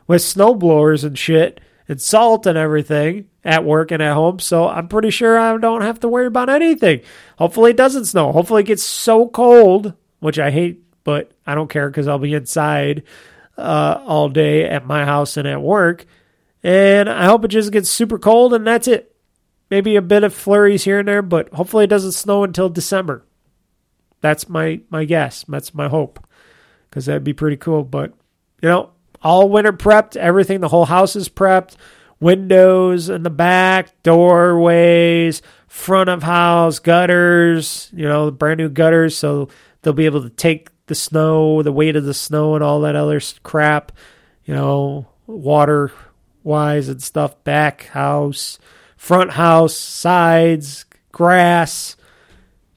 with snow blowers and shit and salt and everything at work and at home, so I'm pretty sure I don't have to worry about anything. Hopefully it doesn't snow. Hopefully it gets so cold, which I hate, but I don't care because I'll be inside all day at my house and at work, and I hope it just gets super cold and that's it. Maybe a bit of flurries here and there, but hopefully it doesn't snow until December. That's my guess. That's my hope, because that'd be pretty cool. But, you know, all winter prepped, everything, the whole house is prepped. Windows in the back, doorways, front of house, gutters, you know, brand new gutters. So they'll be able to take the snow, the weight of the snow and all that other crap, you know, water-wise and stuff, back house, front house, sides, grass,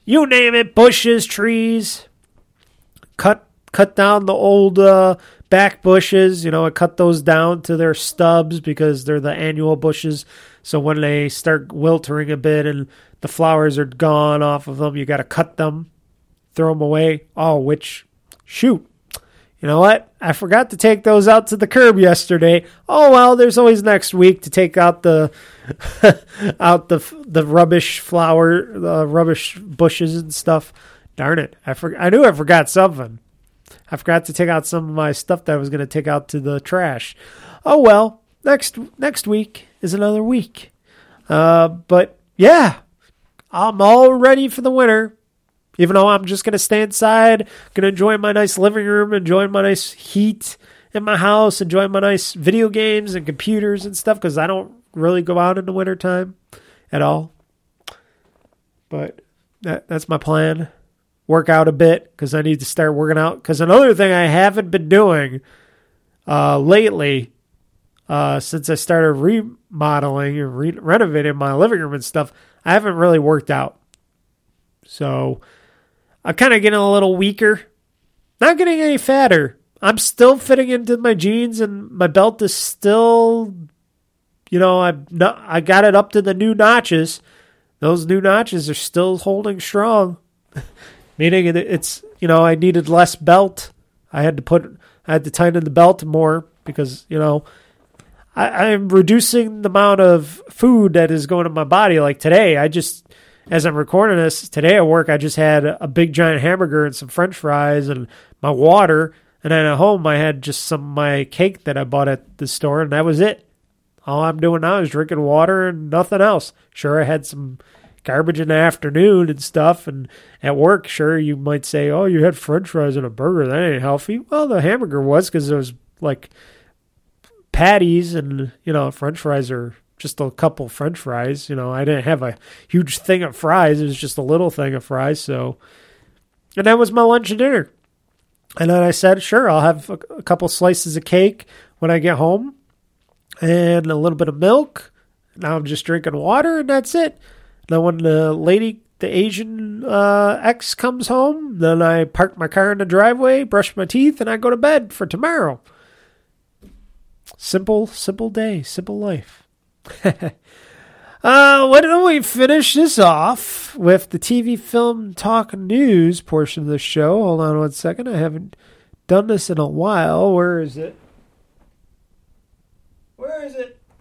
you name it, bushes, trees. Cut down the old back bushes. You know, I cut those down to their stubs because they're the annual bushes. So when they start wilting a bit and the flowers are gone off of them, you got to cut them, throw them away. Oh, which, shoot. You know what? I forgot to take those out to the curb yesterday. Oh, well, there's always next week to take out the rubbish flower, the rubbish bushes and stuff. Darn it. I knew I forgot something. I forgot to take out some of my stuff that I was going to take out to the trash. Oh, well, next week is another week. But, yeah, I'm all ready for the winter. Even though I'm just going to stay inside, going to enjoy my nice living room, enjoy my nice heat in my house, enjoy my nice video games and computers and stuff, because I don't really go out in the wintertime at all. But that's my plan. Work out a bit, because I need to start working out. Because another thing I haven't been doing lately, since I started remodeling and renovating my living room and stuff, I haven't really worked out. So I'm kind of getting a little weaker, not getting any fatter. I'm still fitting into my jeans and my belt is still, you know, I got it up to the new notches. Those new notches are still holding strong, meaning it's, you know, I needed less belt. I had to tighten the belt more because, you know, I'm reducing the amount of food that is going to my body. Like today, as I'm recording this today at work, I just had a big giant hamburger and some French fries and my water. And then at home, I had just some of my cake that I bought at the store, and that was it. All I'm doing now is drinking water and nothing else. Sure, I had some garbage in the afternoon and stuff, and at work, sure, you might say, oh, you had French fries and a burger. That ain't healthy. Well, the hamburger was, because it was like patties, and, you know, French fries are just a couple French fries. You know, I didn't have a huge thing of fries. It was just a little thing of fries. So, and that was my lunch and dinner. And then I said, sure, I'll have a couple slices of cake when I get home and a little bit of milk. Now I'm just drinking water, and that's it. Now when the lady, the Asian ex comes home, then I park my car in the driveway, brush my teeth, and I go to bed for tomorrow. Simple day, simple life. Why don't we finish this off with the TV film talk news portion of the show? Hold on one second. I haven't done this in a while. Where is it?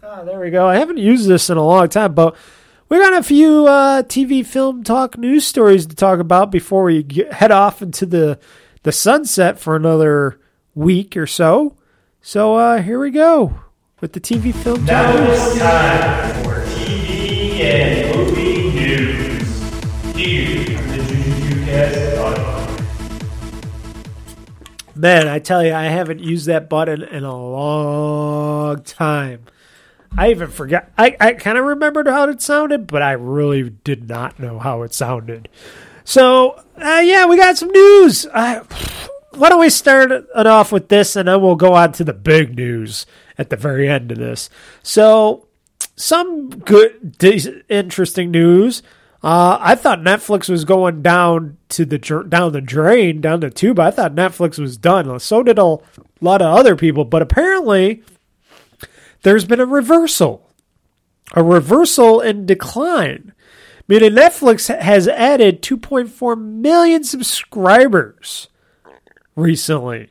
Oh, there we go. I haven't used this in a long time, but we got a few TV film talk news stories to talk about before we head off into the sunset for another week or so. So here we go with the TV film talk news. Time for TV and movie news. Here on the Juju2Cast.com. Man, I tell you, I haven't used that button in a long time. I even forgot. I kind of remembered how it sounded, but I really did not know how it sounded. So, yeah, we got some news. Why don't we start it off with this, and then we'll go on to the big news at the very end of this. So, some good, interesting news. I thought Netflix was going down the tube. I thought Netflix was done. So did a lot of other people, but apparently there's been a reversal in decline, meaning Netflix has added 2.4 million subscribers recently.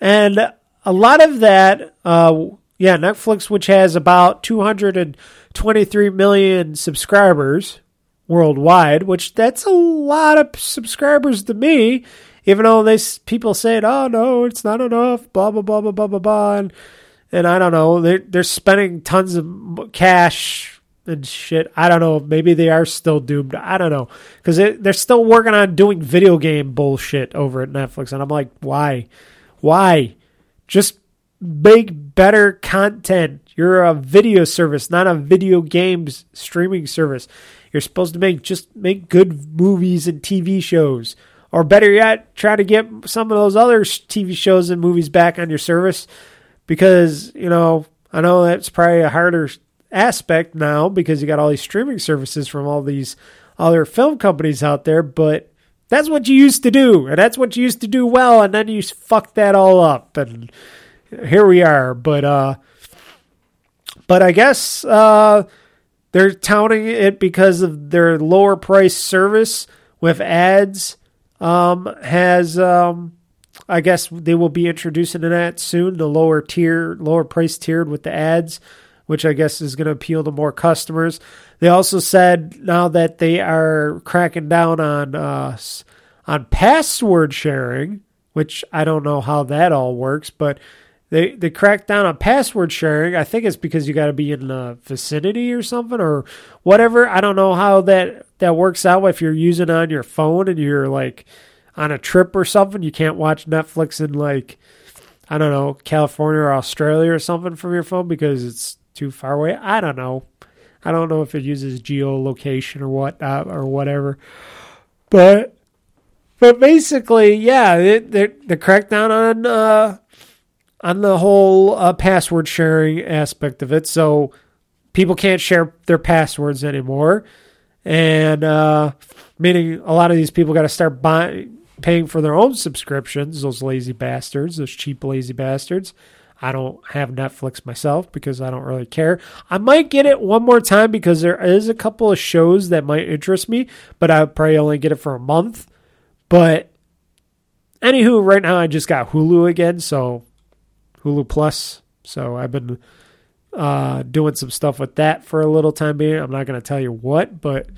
And a lot of that, Netflix, which has about 223 million subscribers worldwide, which that's a lot of subscribers to me, even though people say, oh, no, it's not enough, blah, blah, blah, blah, blah, blah, blah, and I don't know, they're spending tons of cash and shit. I don't know, maybe they are still doomed. I don't know, because they're still working on doing video game bullshit over at Netflix. And I'm like, why? Just make better content. You're a video service, not a video games streaming service. You're supposed to make good movies and TV shows. Or better yet, try to get some of those other TV shows and movies back on your service. Because, you know, I know that's probably a harder aspect now because you got all these streaming services from all these other film companies out there. But that's what you used to do. And that's what you used to do well. And then you fucked that all up. And here we are. But I guess they're touting it because of their lower price service with ads I guess they will be introducing that soon, the lower price tiered with the ads, which I guess is going to appeal to more customers. They also said now that they are cracking down on password sharing, which I don't know how that all works, but they cracked down on password sharing. I think it's because you got to be in the vicinity or something or whatever. I don't know how that works out if you're using it on your phone and you're like on a trip or something. You can't watch Netflix in, like, I don't know, California or Australia or something from your phone because it's too far away. I don't know. I don't know if it uses geolocation or whatnot or whatever. But basically, yeah, they're cracked down on the whole password sharing aspect of it. So people can't share their passwords anymore. And meaning a lot of these people got to start paying for their own subscriptions, those cheap lazy bastards. I don't have Netflix myself because I don't really care. I might get it one more time because there is a couple of shows that might interest me, but I would probably only get it for a month. But anywho, right now I just got Hulu again, so Hulu Plus. So I've been doing some stuff with that for a little time being. I'm not going to tell you what, but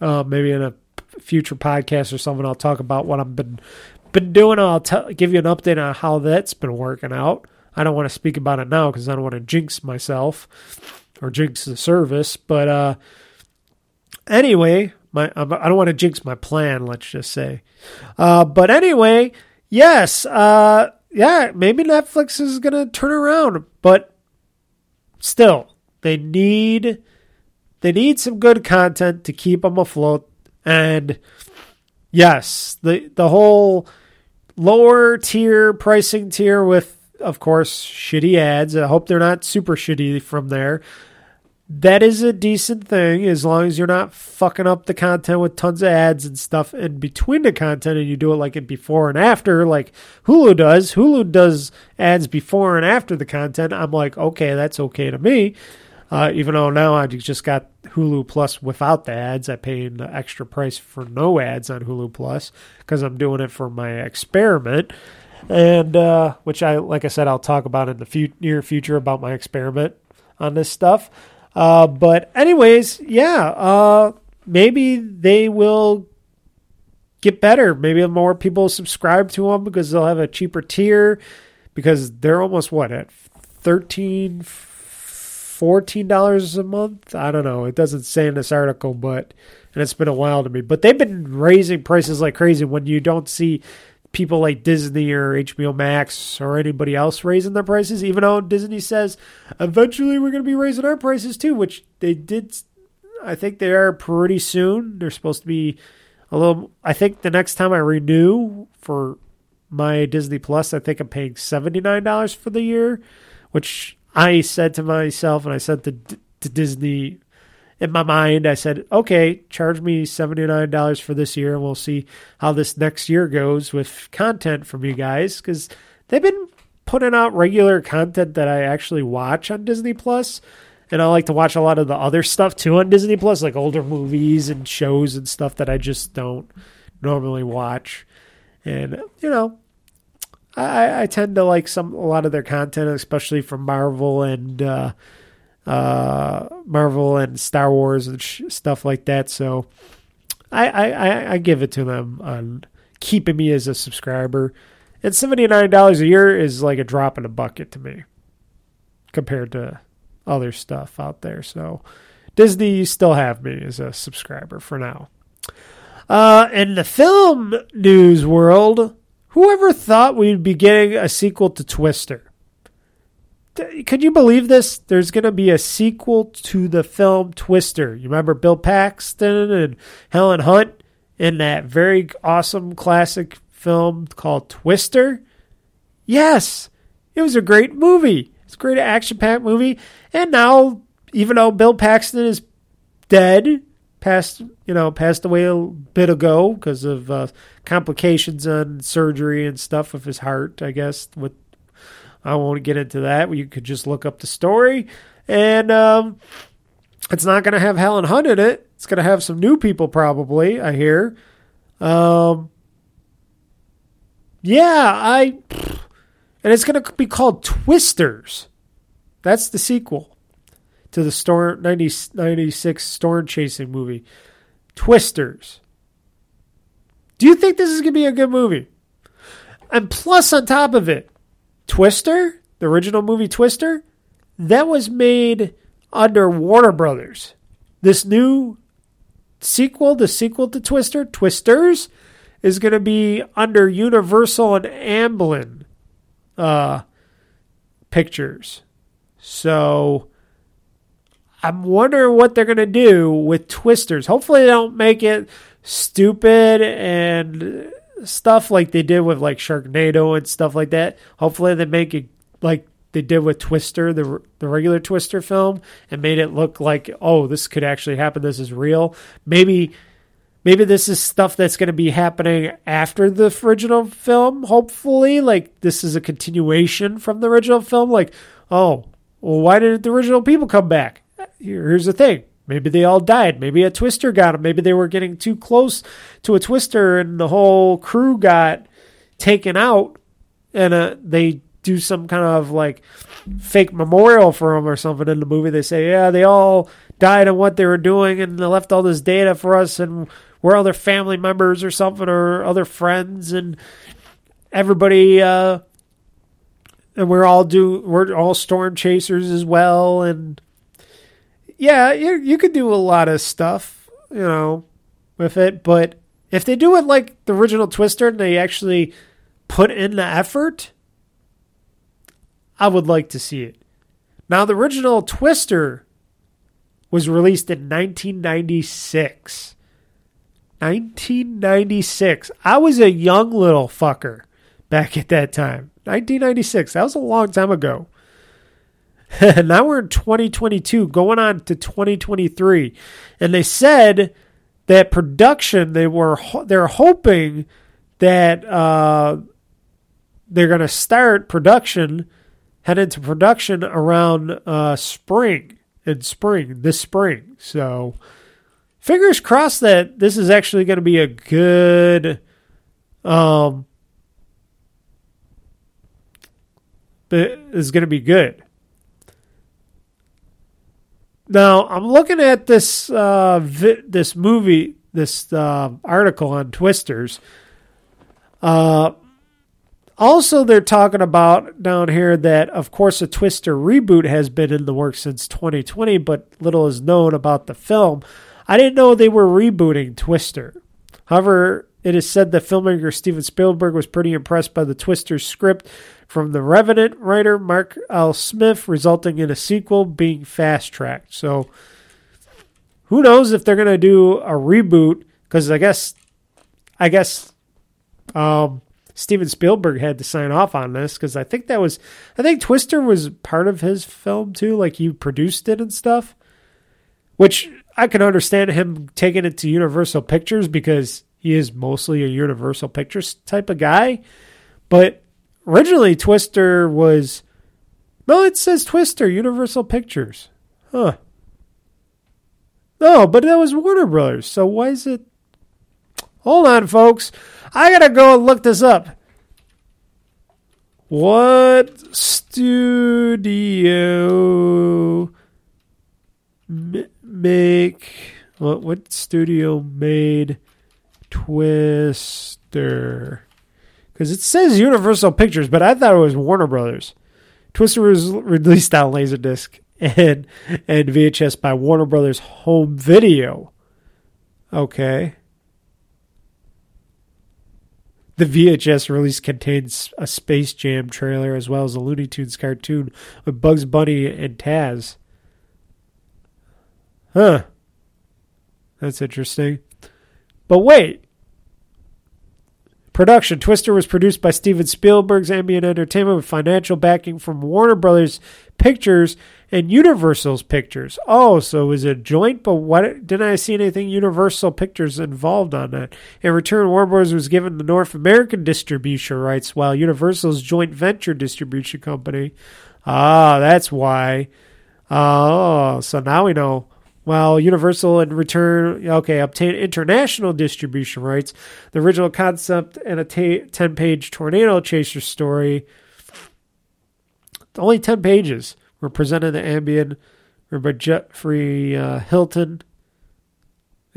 maybe in a future podcast or something, I'll talk about what I've been doing. I'll give you an update on how that's been working out. I don't want to speak about it now because I don't want to jinx myself or jinx the service. But anyway, I don't want to jinx my plan, let's just say. But anyway, yes, yeah, maybe Netflix is going to turn around. But still, they need some good content to keep them afloat. And yes, the whole lower tier, pricing tier with, of course, shitty ads. I hope they're not super shitty from there. That is a decent thing as long as you're not fucking up the content with tons of ads and stuff in between the content, and you do it like in before and after, like Hulu does. Hulu does ads before and after the content. I'm like, okay, that's okay to me. Even though now I just got Hulu Plus without the ads. I paid the extra price for no ads on Hulu Plus because I'm doing it for my experiment. And which I, like I said, I'll talk about in the near future about my experiment on this stuff. But anyways, yeah, maybe they will get better. Maybe more people subscribe to them because they'll have a cheaper tier, because they're almost what, at $13, $14 a month. I don't know. It doesn't say in this article, but, and it's been a while to me, but they've been raising prices like crazy when you don't see people like Disney or HBO Max or anybody else raising their prices, even though Disney says eventually we're going to be raising our prices too, which they did. I think they are pretty soon. They're supposed to be a little, I think the next time I renew for my Disney Plus, I think I'm paying $79 for the year, which I said to myself, and I said to Disney in my mind, I said, okay, charge me $79 for this year, and we'll see how this next year goes with content from you guys, because they've been putting out regular content that I actually watch on Disney Plus, and I like to watch a lot of the other stuff too on Disney Plus, like older movies and shows and stuff that I just don't normally watch. And, you know, I tend to like a lot of their content, especially from Marvel and Star Wars and stuff like that. So I give it to them on keeping me as a subscriber, and $79 a year is like a drop in a bucket to me compared to other stuff out there. So Disney, you still have me as a subscriber for now. In the film news world, whoever thought we'd be getting a sequel to Twister? Could you believe this? There's going to be a sequel to the film Twister. You remember Bill Paxton and Helen Hunt in that very awesome classic film called Twister? Yes, it was a great movie. It's a great action-packed movie. And now, even though Bill Paxton is dead, passed away a bit ago because of complications and surgery and stuff with his heart, I guess, with, I won't get into that. You could just look up the story. And it's not going to have Helen Hunt in it. It's going to have some new people probably, I hear. And it's going to be called Twisters. That's the sequel to the 1996 storm chasing movie, Twisters. Do you think this is going to be a good movie? And plus on top of it, Twister, the original movie Twister, that was made under Warner Brothers. This new sequel, the sequel to Twister, Twisters, is going to be under Universal and Amblin Pictures. So I'm wondering what they're going to do with Twisters. Hopefully they don't make it stupid and stuff like they did with like Sharknado and stuff like that. Hopefully they make it like they did with Twister, the regular Twister film, and made it look like, oh, this could actually happen. This is real. Maybe this is stuff that's going to be happening after the original film. Hopefully, like this is a continuation from the original film. Like, oh, well, why didn't the original people come back? Here's the thing. Maybe they all died. Maybe a Twister got them. Maybe they were getting too close to a Twister and the whole crew got taken out, and they do some kind of like fake memorial for them or something in the movie. They say, yeah, they all died on what they were doing and they left all this data for us, and we're all their family members or something, or other friends, and everybody, and we're all storm chasers as well. And yeah, you could do a lot of stuff, you know, with it. But if they do it like the original Twister and they actually put in the effort, I would like to see it. Now, the original Twister was released in 1996. 1996. I was a young little fucker back at that time. 1996. That was a long time ago. Now we're in 2022, going on to 2023. And they said that production, they're hoping that they're going to start production, head into production around this spring. So fingers crossed that this is actually going to be a good Now, I'm looking at this this movie, this article on Twisters. Also, they're talking about down here that, of course, a Twister reboot has been in the works since 2020, but little is known about the film. I didn't know they were rebooting Twister. However, it is said that filmmaker Steven Spielberg was pretty impressed by the Twister script from The Revenant writer Mark L. Smith, resulting in a sequel being fast-tracked. So who knows if they're going to do a reboot, because I guess Steven Spielberg had to sign off on this, because I think Twister was part of his film too, like he produced it and stuff, which I can understand him taking it to Universal Pictures because he is mostly a Universal Pictures type of guy. But originally Twister was... No, it says Twister, Universal Pictures. Huh. No, but that was Warner Brothers. So why is it... Hold on, folks. I got to go and look this up. What studio What studio made Twister? Because it says Universal Pictures, but I thought it was Warner Brothers. Twister was released on Laserdisc and VHS by Warner Brothers Home Video. Okay. The VHS release contains a Space Jam trailer as well as a Looney Tunes cartoon with Bugs Bunny and Taz. Huh. That's interesting. But wait. Production. Twister was produced by Steven Spielberg's Ambient Entertainment with financial backing from Warner Brothers Pictures and Universal's Pictures. Oh, so it was a joint, but why didn't I see anything Universal Pictures involved on that? In return, Warner Brothers was given the North American distribution rights, while Universal's joint venture distribution company. Ah, that's why. Oh, so now we know. While Universal in return, obtained international distribution rights, the original concept and a 10-page tornado chaser story. Only 10 pages were presented to Ambien by Jeffrey Hilton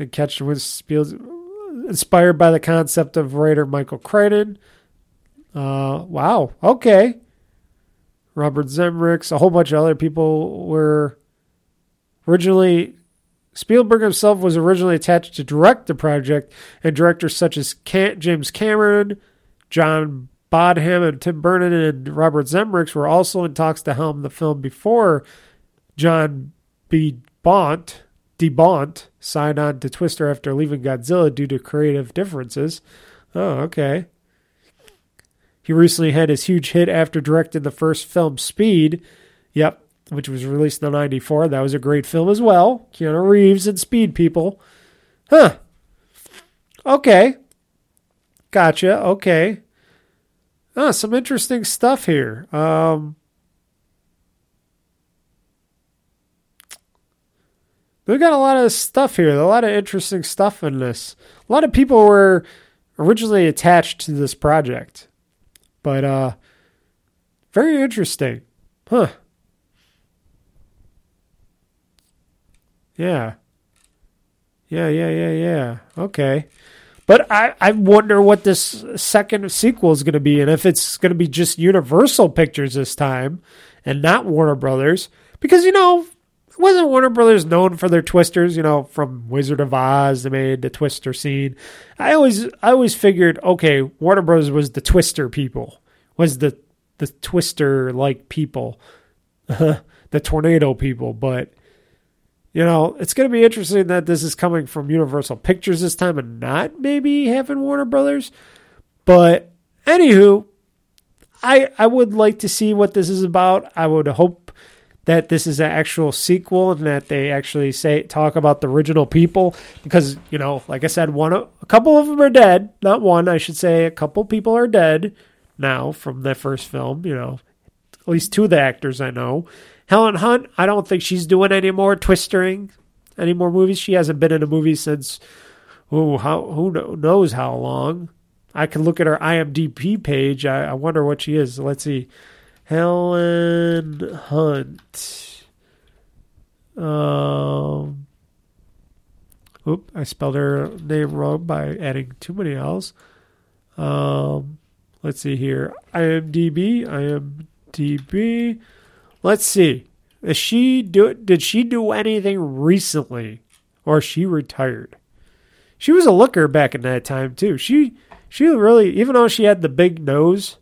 and Catherine Winston-Spielberg, inspired by the concept of writer Michael Crichton. Wow. Okay. Robert Zemeckis, a whole bunch of other people were... Originally, Spielberg himself was originally attached to direct the project, and directors such as James Cameron, John Bonham, and Tim Burton and Robert Zemeckis were also in talks to helm the film before John B. DeBont signed on to Twister after leaving Godzilla due to creative differences. Oh, okay. He recently had his huge hit after directing the first film, Speed. Yep. Which was released in 1994. That was a great film as well. Keanu Reeves and Speed, people. Huh. Okay. Gotcha. Okay. Oh, some interesting stuff here. We've got a lot of stuff here. A lot of interesting stuff in this. A lot of people were originally attached to this project. But Very interesting. Huh. Yeah. Okay. But I wonder what this second sequel is going to be, and if it's going to be just Universal Pictures this time and not Warner Brothers. Because, you know, wasn't Warner Brothers known for their Twisters, you know, from Wizard of Oz? They made the Twister scene. I always figured, okay, Warner Brothers was the Twister people, was the Twister-like people, the Tornado people, but... You know, it's going to be interesting that this is coming from Universal Pictures this time and not maybe having Warner Brothers. But anywho, I would like to see what this is about. I would hope that this is an actual sequel and that they actually talk about the original people. Because, you know, like I said, a couple of them are dead. Not one, I should say. A couple people are dead now from the first film, you know. At least two of the actors I know. Helen Hunt, I don't think she's doing any more twistering, any more movies. She hasn't been in a movie since, who knows how long. I can look at her IMDb page. I wonder what she is. Let's see. Helen Hunt. I spelled her name wrong by adding too many L's. Let's see here. IMDb. Let's see. Did she do anything recently, or she retired? She was a looker back in that time too. She really, even though she had the big nose,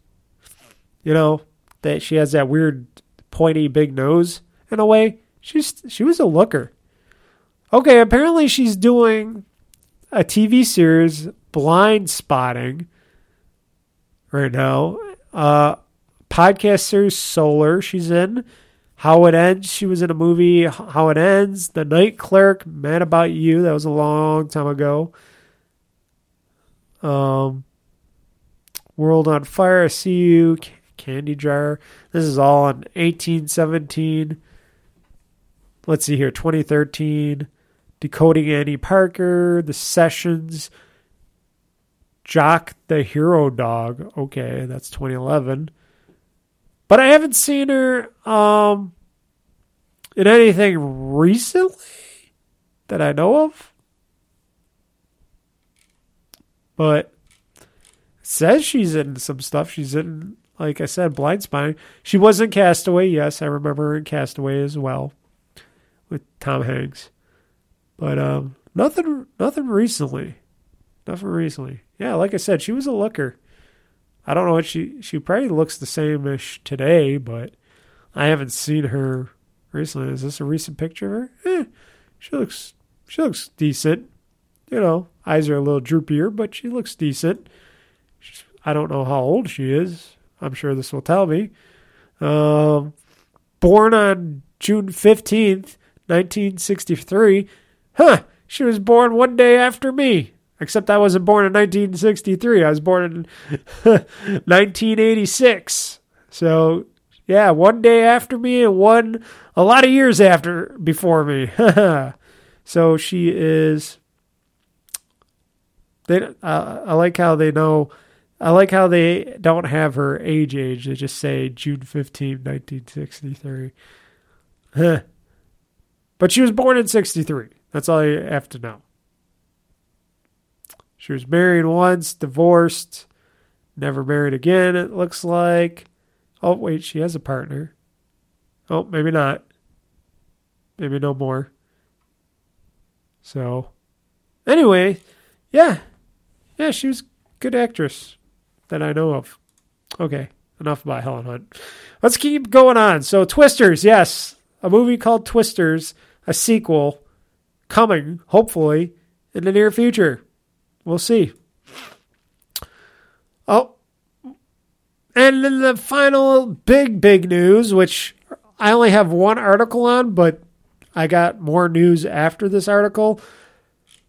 you know, that she has that weird pointy big nose in a way. She was a looker. Okay, apparently she's doing a TV series, Blind Spotting, right now. Podcast series Solar, she's in How It Ends. She was in a movie, How It Ends, The Night Clerk, Mad About You. That was a long time ago. World on Fire, I See You, Candy Jar. This is all in 1817. Let's see here, 2013. Decoding Annie Parker, The Sessions, Jock the Hero Dog. Okay, that's 2011. But I haven't seen her in anything recently that I know of. But it says she's in some stuff. She's in, like I said, Blind Spotting. She was in Castaway. Yes, I remember her in Castaway as well with Tom Hanks. But nothing recently. Yeah, like I said, she was a looker. I don't know what she probably looks the same-ish today, but I haven't seen her recently. Is this a recent picture of her? She looks decent. You know, eyes are a little droopier, but she looks decent. I don't know how old she is. I'm sure this will tell me. Born on June 15th, 1963. She was born one day after me. Except I wasn't born in 1963. I was born in 1986. So, yeah, one day after me and a lot of years before me. So she is, I like how they know, I like how they don't have her age. They just say June 15, 1963. But she was born in 63. That's all you have to know. She was married once, divorced, never married again, it looks like. Oh, wait, she has a partner. Oh, maybe not. Maybe no more. So, anyway, yeah. Yeah, she was a good actress that I know of. Okay, enough about Helen Hunt. Let's keep going on. So, Twisters, yes. A movie called Twisters, a sequel, coming, hopefully, in the near future. We'll see. Oh, and then the final big news, which I only have one article on, but I got more news after this article.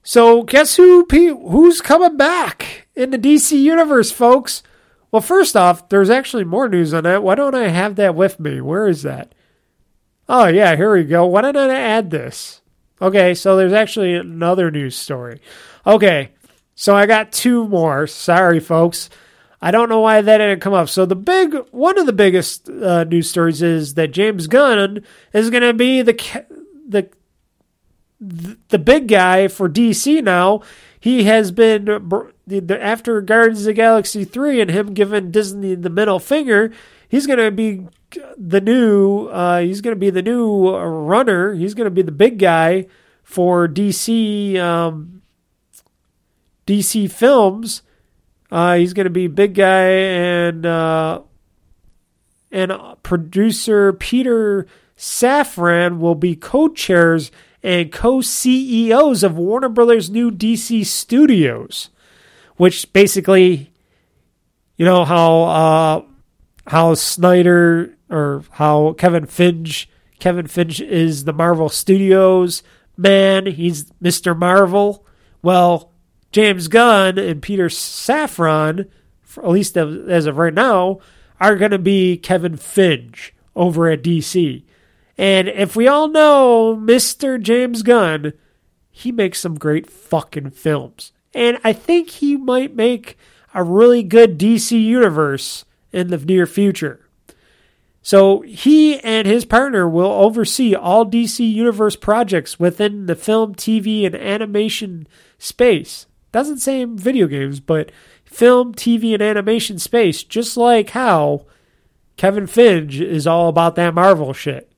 So guess who's coming back in the DC Universe, folks? Well, first off, there's actually more news on that. Why don't I have that with me? Where is that? Oh, yeah, here we go. Why didn't I add this? Okay, so there's actually another news story. Okay. So I got two more. Sorry, folks. I don't know why that didn't come up. So one of the biggest news stories is that James Gunn is going to be the big guy for DC now. He has been, after Guardians of the Galaxy 3 and him giving Disney the middle finger, he's going to be the new runner. He's going to be the big guy for DC films. He's going to be big guy, and producer Peter Safran will be co-chairs and co-CEOs of Warner Brothers' new DC Studios, which basically, you know, how Snyder, or how Kevin Feige is the Marvel Studios man. He's Mr. Marvel. Well, James Gunn and Peter Safran, at least as of right now, are going to be Kevin Feige over at DC. And if we all know Mr. James Gunn, he makes some great fucking films. And I think he might make a really good DC universe in the near future. So he and his partner will oversee all DC universe projects within the film, TV, and animation space. Doesn't say video games, but film, TV, and animation space, just like how Kevin Feige is all about that Marvel shit.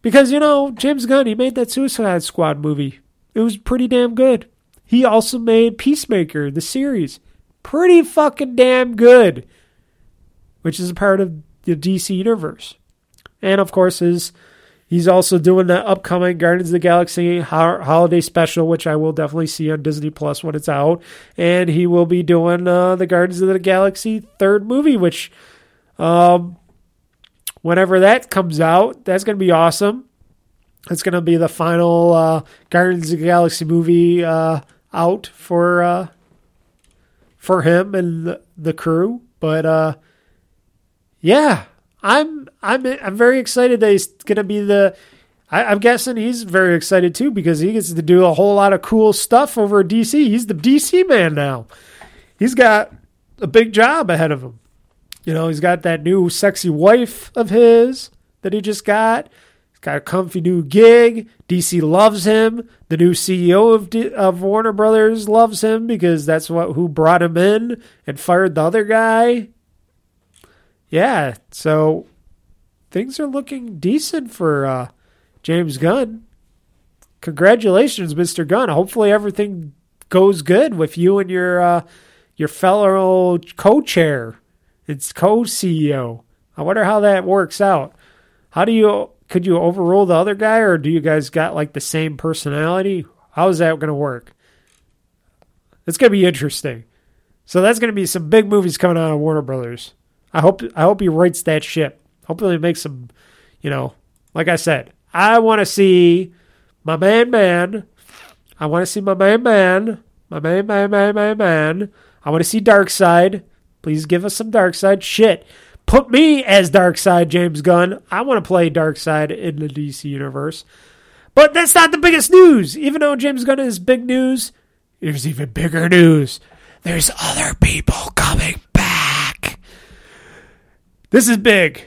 Because, you know, James Gunn, he made that Suicide Squad movie. It was pretty damn good. He also made Peacemaker, the series. Pretty fucking damn good. Which is a part of the DC universe. And, of course, he's also doing the upcoming Guardians of the Galaxy holiday special, which I will definitely see on Disney Plus when it's out. And he will be doing the Guardians of the Galaxy third movie, which... whenever that comes out, that's going to be awesome. It's going to be the final Guardians of the Galaxy movie out for him and the crew. But yeah, I'm very excited that he's going to be the. I'm guessing he's very excited too, because he gets to do a whole lot of cool stuff over at DC. He's the DC man now. He's got a big job ahead of him. You know, he's got that new sexy wife of his that he just got. He's got a comfy new gig. DC loves him. The new CEO of Warner Brothers loves him, because that's who brought him in and fired the other guy. Yeah, so things are looking decent for James Gunn. Congratulations, Mr. Gunn. Hopefully everything goes good with you and your fellow co-chair. It's co-CEO. I wonder how that works out. Could you overrule the other guy, or do you guys got like the same personality? How is that going to work? It's going to be interesting. So that's going to be some big movies coming out of Warner Brothers. I hope he writes that ship. Hopefully he makes some, you know, like I said, I want to see my man. I want to see my man. My man. I want to see Darkseid. Please give us some Darkseid shit. Put me as Darkseid, James Gunn. I want to play Darkseid in the DC universe. But that's not the biggest news. Even though James Gunn is big news, there's even bigger news. There's other people coming back. This is big.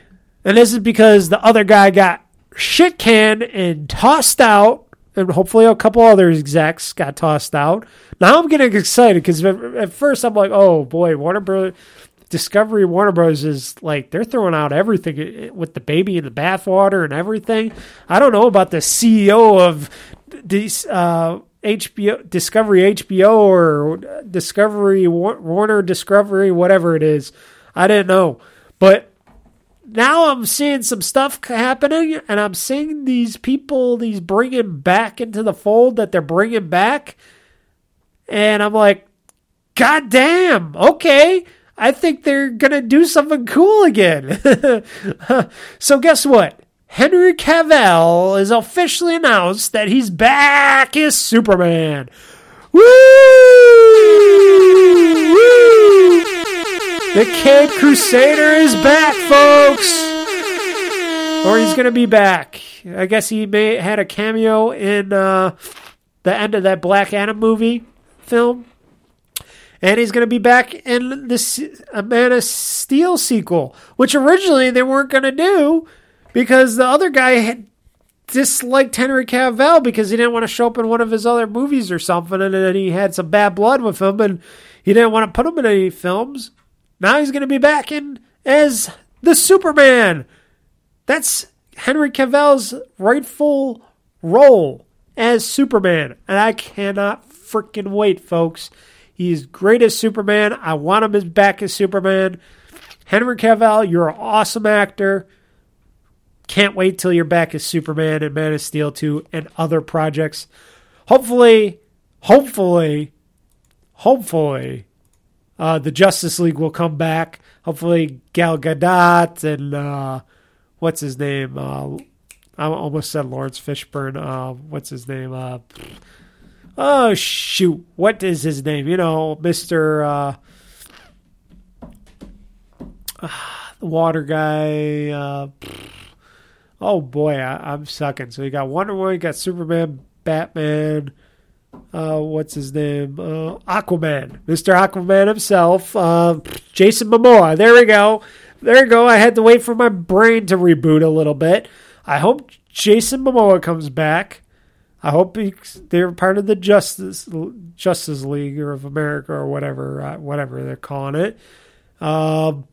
And this is because the other guy got shit canned and tossed out. And hopefully a couple other execs got tossed out. Now I'm getting excited, because at first I'm like, oh boy, Warner Bros. Is like, they're throwing out everything with the baby in the bathwater and everything. I don't know about the CEO of Discovery HBO or Warner Discovery, whatever it is. I didn't know. But now I'm seeing some stuff happening, and I'm seeing these people, these bringing back into the fold that they're bringing back. And I'm like, God damn, okay. I think they're going to do something cool again. So guess what? Henry Cavill is officially announced that he's back as Superman. Woo! Woo! The Caped Crusader is back, folks! Or he's going to be back. I guess he had a cameo in the end of that Black Adam movie film. and he's going to be back in this Man of Steel sequel, which originally they weren't going to do because the other guy had disliked Henry Cavill because he didn't want to show up in one of his other movies or something, and then he had some bad blood with him, and he didn't want to put him in any films. Now he's going to be back in as the Superman. That's Henry Cavill's rightful role as Superman, and I cannot freaking wait, folks. He's great as Superman. I want him back as Superman. Henry Cavill, you're an awesome actor. Can't wait till you're back as Superman and Man of Steel 2 and other projects. Hopefully, the Justice League will come back. Hopefully, Gal Gadot and what's his name? I almost said Lawrence Fishburne. What's his name? Oh, shoot. What is his name? You know, Mr. The water guy. Oh, boy, I'm sucking. So you got Wonder Woman, you got Superman, Batman. What's his name? Aquaman. Mr. Aquaman himself. Jason Momoa. There we go. I had to wait for my brain to reboot a little bit. I hope Jason Momoa comes back. I hope they're part of the Justice League or of America or whatever they're calling it. I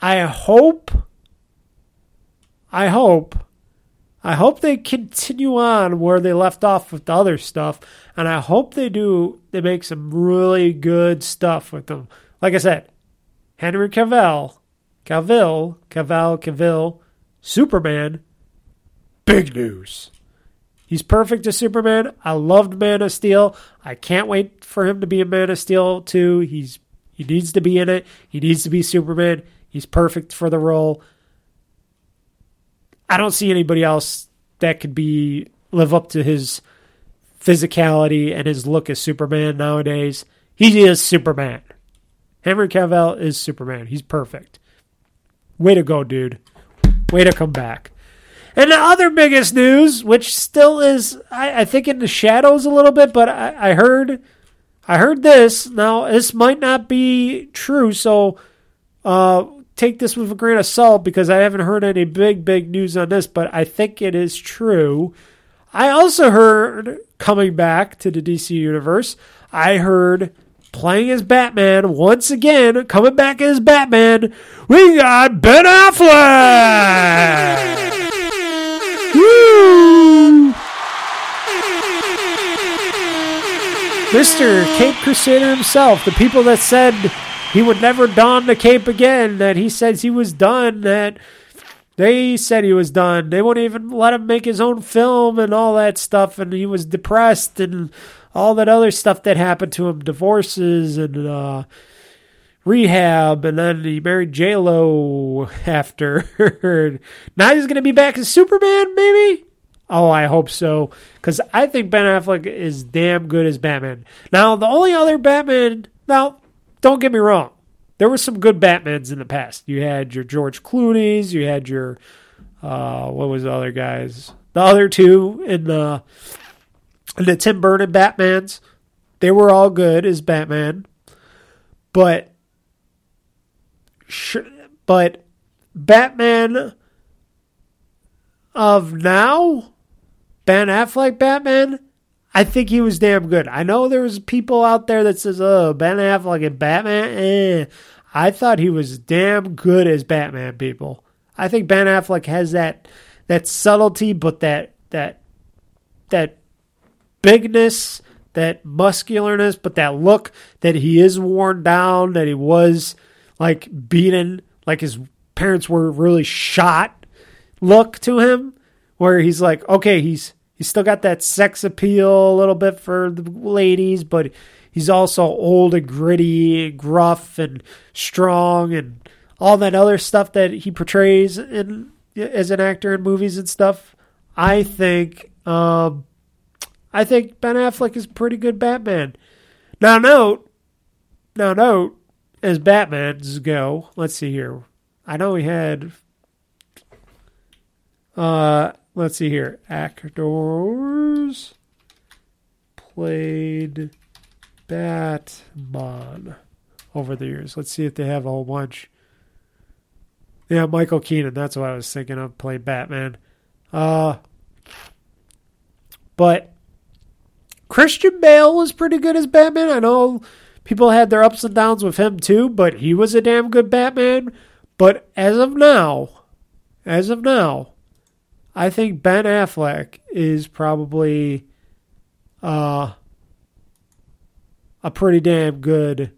hope they continue on where they left off with the other stuff, and I hope they do. They make some really good stuff with them. Like I said, Henry Cavill, Superman, big news. He's perfect as Superman. I loved Man of Steel. I can't wait for him to be in Man of Steel 2. He needs to be in it. He needs to be Superman. He's perfect for the role. I don't see anybody else that could live up to his physicality and his look as Superman nowadays. He is Superman. Henry Cavill is Superman. He's perfect. Way to go, dude. Way to come back. And the other biggest news, which still is, I think, in the shadows a little bit, but I heard this. Now, this might not be true, so take this with a grain of salt because I haven't heard any big news on this, but I think it is true. I also heard, coming back to the DC Universe, I heard playing as Batman once again, coming back as Batman, we got Ben Affleck! Woo! Mr. Cape Crusader himself, the people that said he would never don the cape again, that he says he was done, that they said he was done. They won't even let him make his own film and all that stuff, and he was depressed and all that other stuff that happened to him, divorces and rehab, and then he married J-Lo after. Now he's going to be back as Superman, maybe? Oh, I hope so, because I think Ben Affleck is damn good as Batman. Now, the only other Batman... Now, don't get me wrong. There were some good Batmans in the past. You had your George Clooney's. You had your... what was the other guys? The other two in the... And the Tim Burton Batmans, they were all good as Batman, but Batman of now, Ben Affleck Batman, I think he was damn good. I know there was people out there that says, "Oh, Ben Affleck and Batman." I thought he was damn good as Batman. People, I think Ben Affleck has that subtlety, but that bigness, that muscularness, but that look that he is worn down, that he was like beaten, like his parents were really shot look to him, where he's like, okay, he's still got that sex appeal a little bit for the ladies, but he's also old and gritty and gruff and strong and all that other stuff that he portrays as an actor in movies and stuff. I think Ben Affleck is a pretty good Batman. Now note, as Batmans go, let's see here. I know we had, let's see here, actors played Batman over the years. Let's see if they have a whole bunch. Yeah, Michael Keaton. That's what I was thinking of. Play Batman. But Christian Bale was pretty good as Batman. I know people had their ups and downs with him too, but he was a damn good Batman. But as of now, I think Ben Affleck is probably a pretty damn good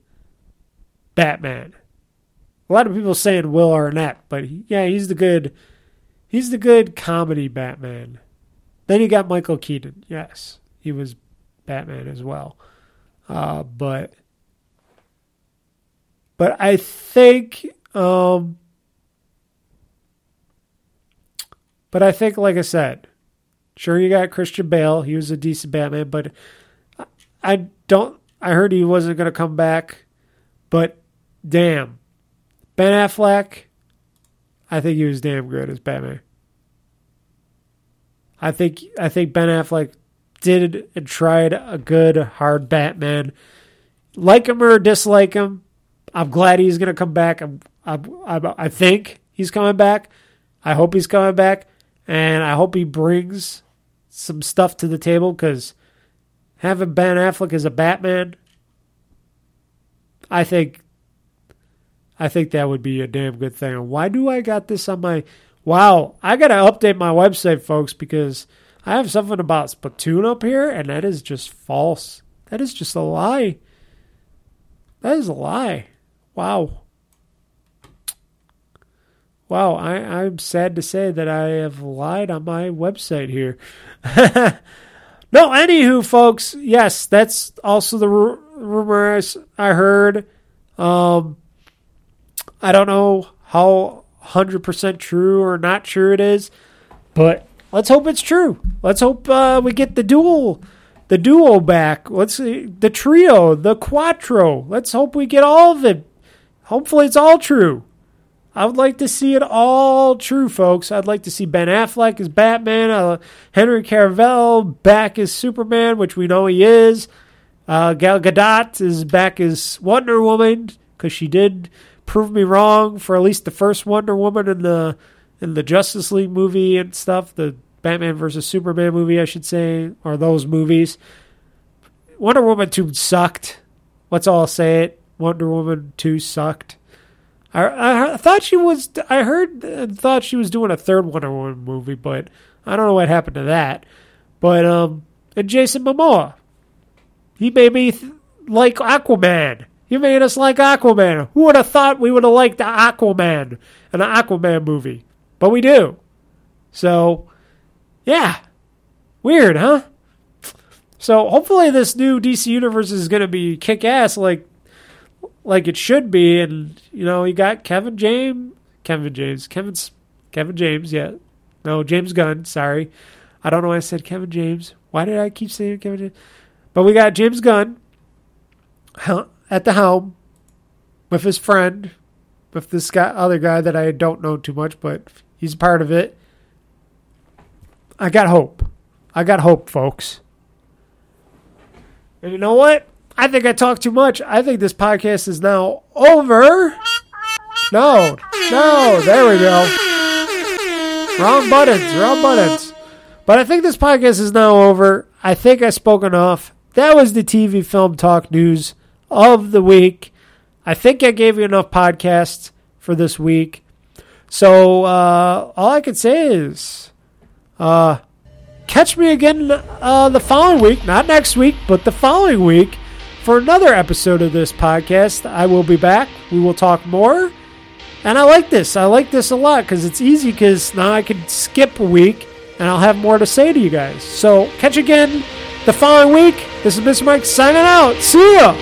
Batman. A lot of people saying Will Arnett, but yeah, he's the good comedy Batman. Then you got Michael Keaton. Yes, he was Batman as well. But I think, like I said, sure, you got Christian Bale. He was a decent Batman, but I heard he wasn't going to come back, but damn. Ben Affleck, I think he was damn good as Batman. I think Ben Affleck did and tried a good, hard Batman. Like him or dislike him, I'm glad he's going to come back. I think he's coming back. I hope he's coming back. And I hope he brings some stuff to the table, because having Ben Affleck as a Batman, I think that would be a damn good thing. And why do I got this on my... Wow, I got to update my website, folks, because I have something about Splatoon up here, and that is just false. That is just a lie. That is a lie. Wow, I'm sad to say that I have lied on my website here. No, anywho, folks, yes, that's also the rumor I heard. I don't know how 100% true or not true it is, but let's hope it's true. Let's hope we get the duo back. Let's see, the trio, the quattro. Let's hope we get all of it. Hopefully it's all true. I would like to see it all true, folks. I'd like to see Ben Affleck as Batman, Henry Cavill back as Superman, which we know he is. Gal Gadot is back as Wonder Woman, because she did prove me wrong for at least the first Wonder Woman in the Justice League movie and stuff, the Batman versus Superman movie, I should say, or those movies. Wonder Woman 2 sucked. Let's all say it. Wonder Woman 2 sucked. I thought she was... I heard and thought she was doing a third Wonder Woman movie, but I don't know what happened to that. But, and Jason Momoa. He made me like Aquaman. You made us like Aquaman. Who would have thought we would have liked the Aquaman and the Aquaman movie? But we do. So, yeah. Weird, huh? So, hopefully this new DC Universe is going to be kick-ass like it should be. And, you know, you got James Gunn, sorry. I don't know why I said Kevin James. Why did I keep saying Kevin James? But we got James Gunn. Huh? At the helm with his friend, with this guy, other guy that I don't know too much, but he's part of it. I got hope. Folks. And you know what? I think I talked too much. I think this podcast is now over. No, there we go. Wrong buttons. But I think this podcast is now over. I think I spoke enough. That was the TV Film Talk News of the week. I think I gave you enough podcasts for this week. So all I can say is catch me again the following week, not next week, but the following week for another episode of this podcast. I will be back. We will talk more. And I like this. A lot, because it's easy, because now I can skip a week and I'll have more to say to you guys. So catch you again the following week. This is Mr. Mike signing out. See ya.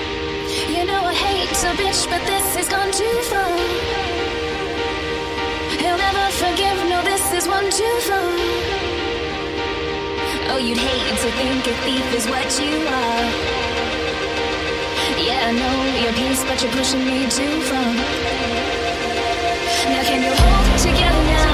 You know I hate to bitch, but this has gone too far. He'll never forgive, no, this is one too far. Oh, you'd hate to think a thief is what you are. Yeah, I know your peace, but you're pushing me too far. Now can you hold together now?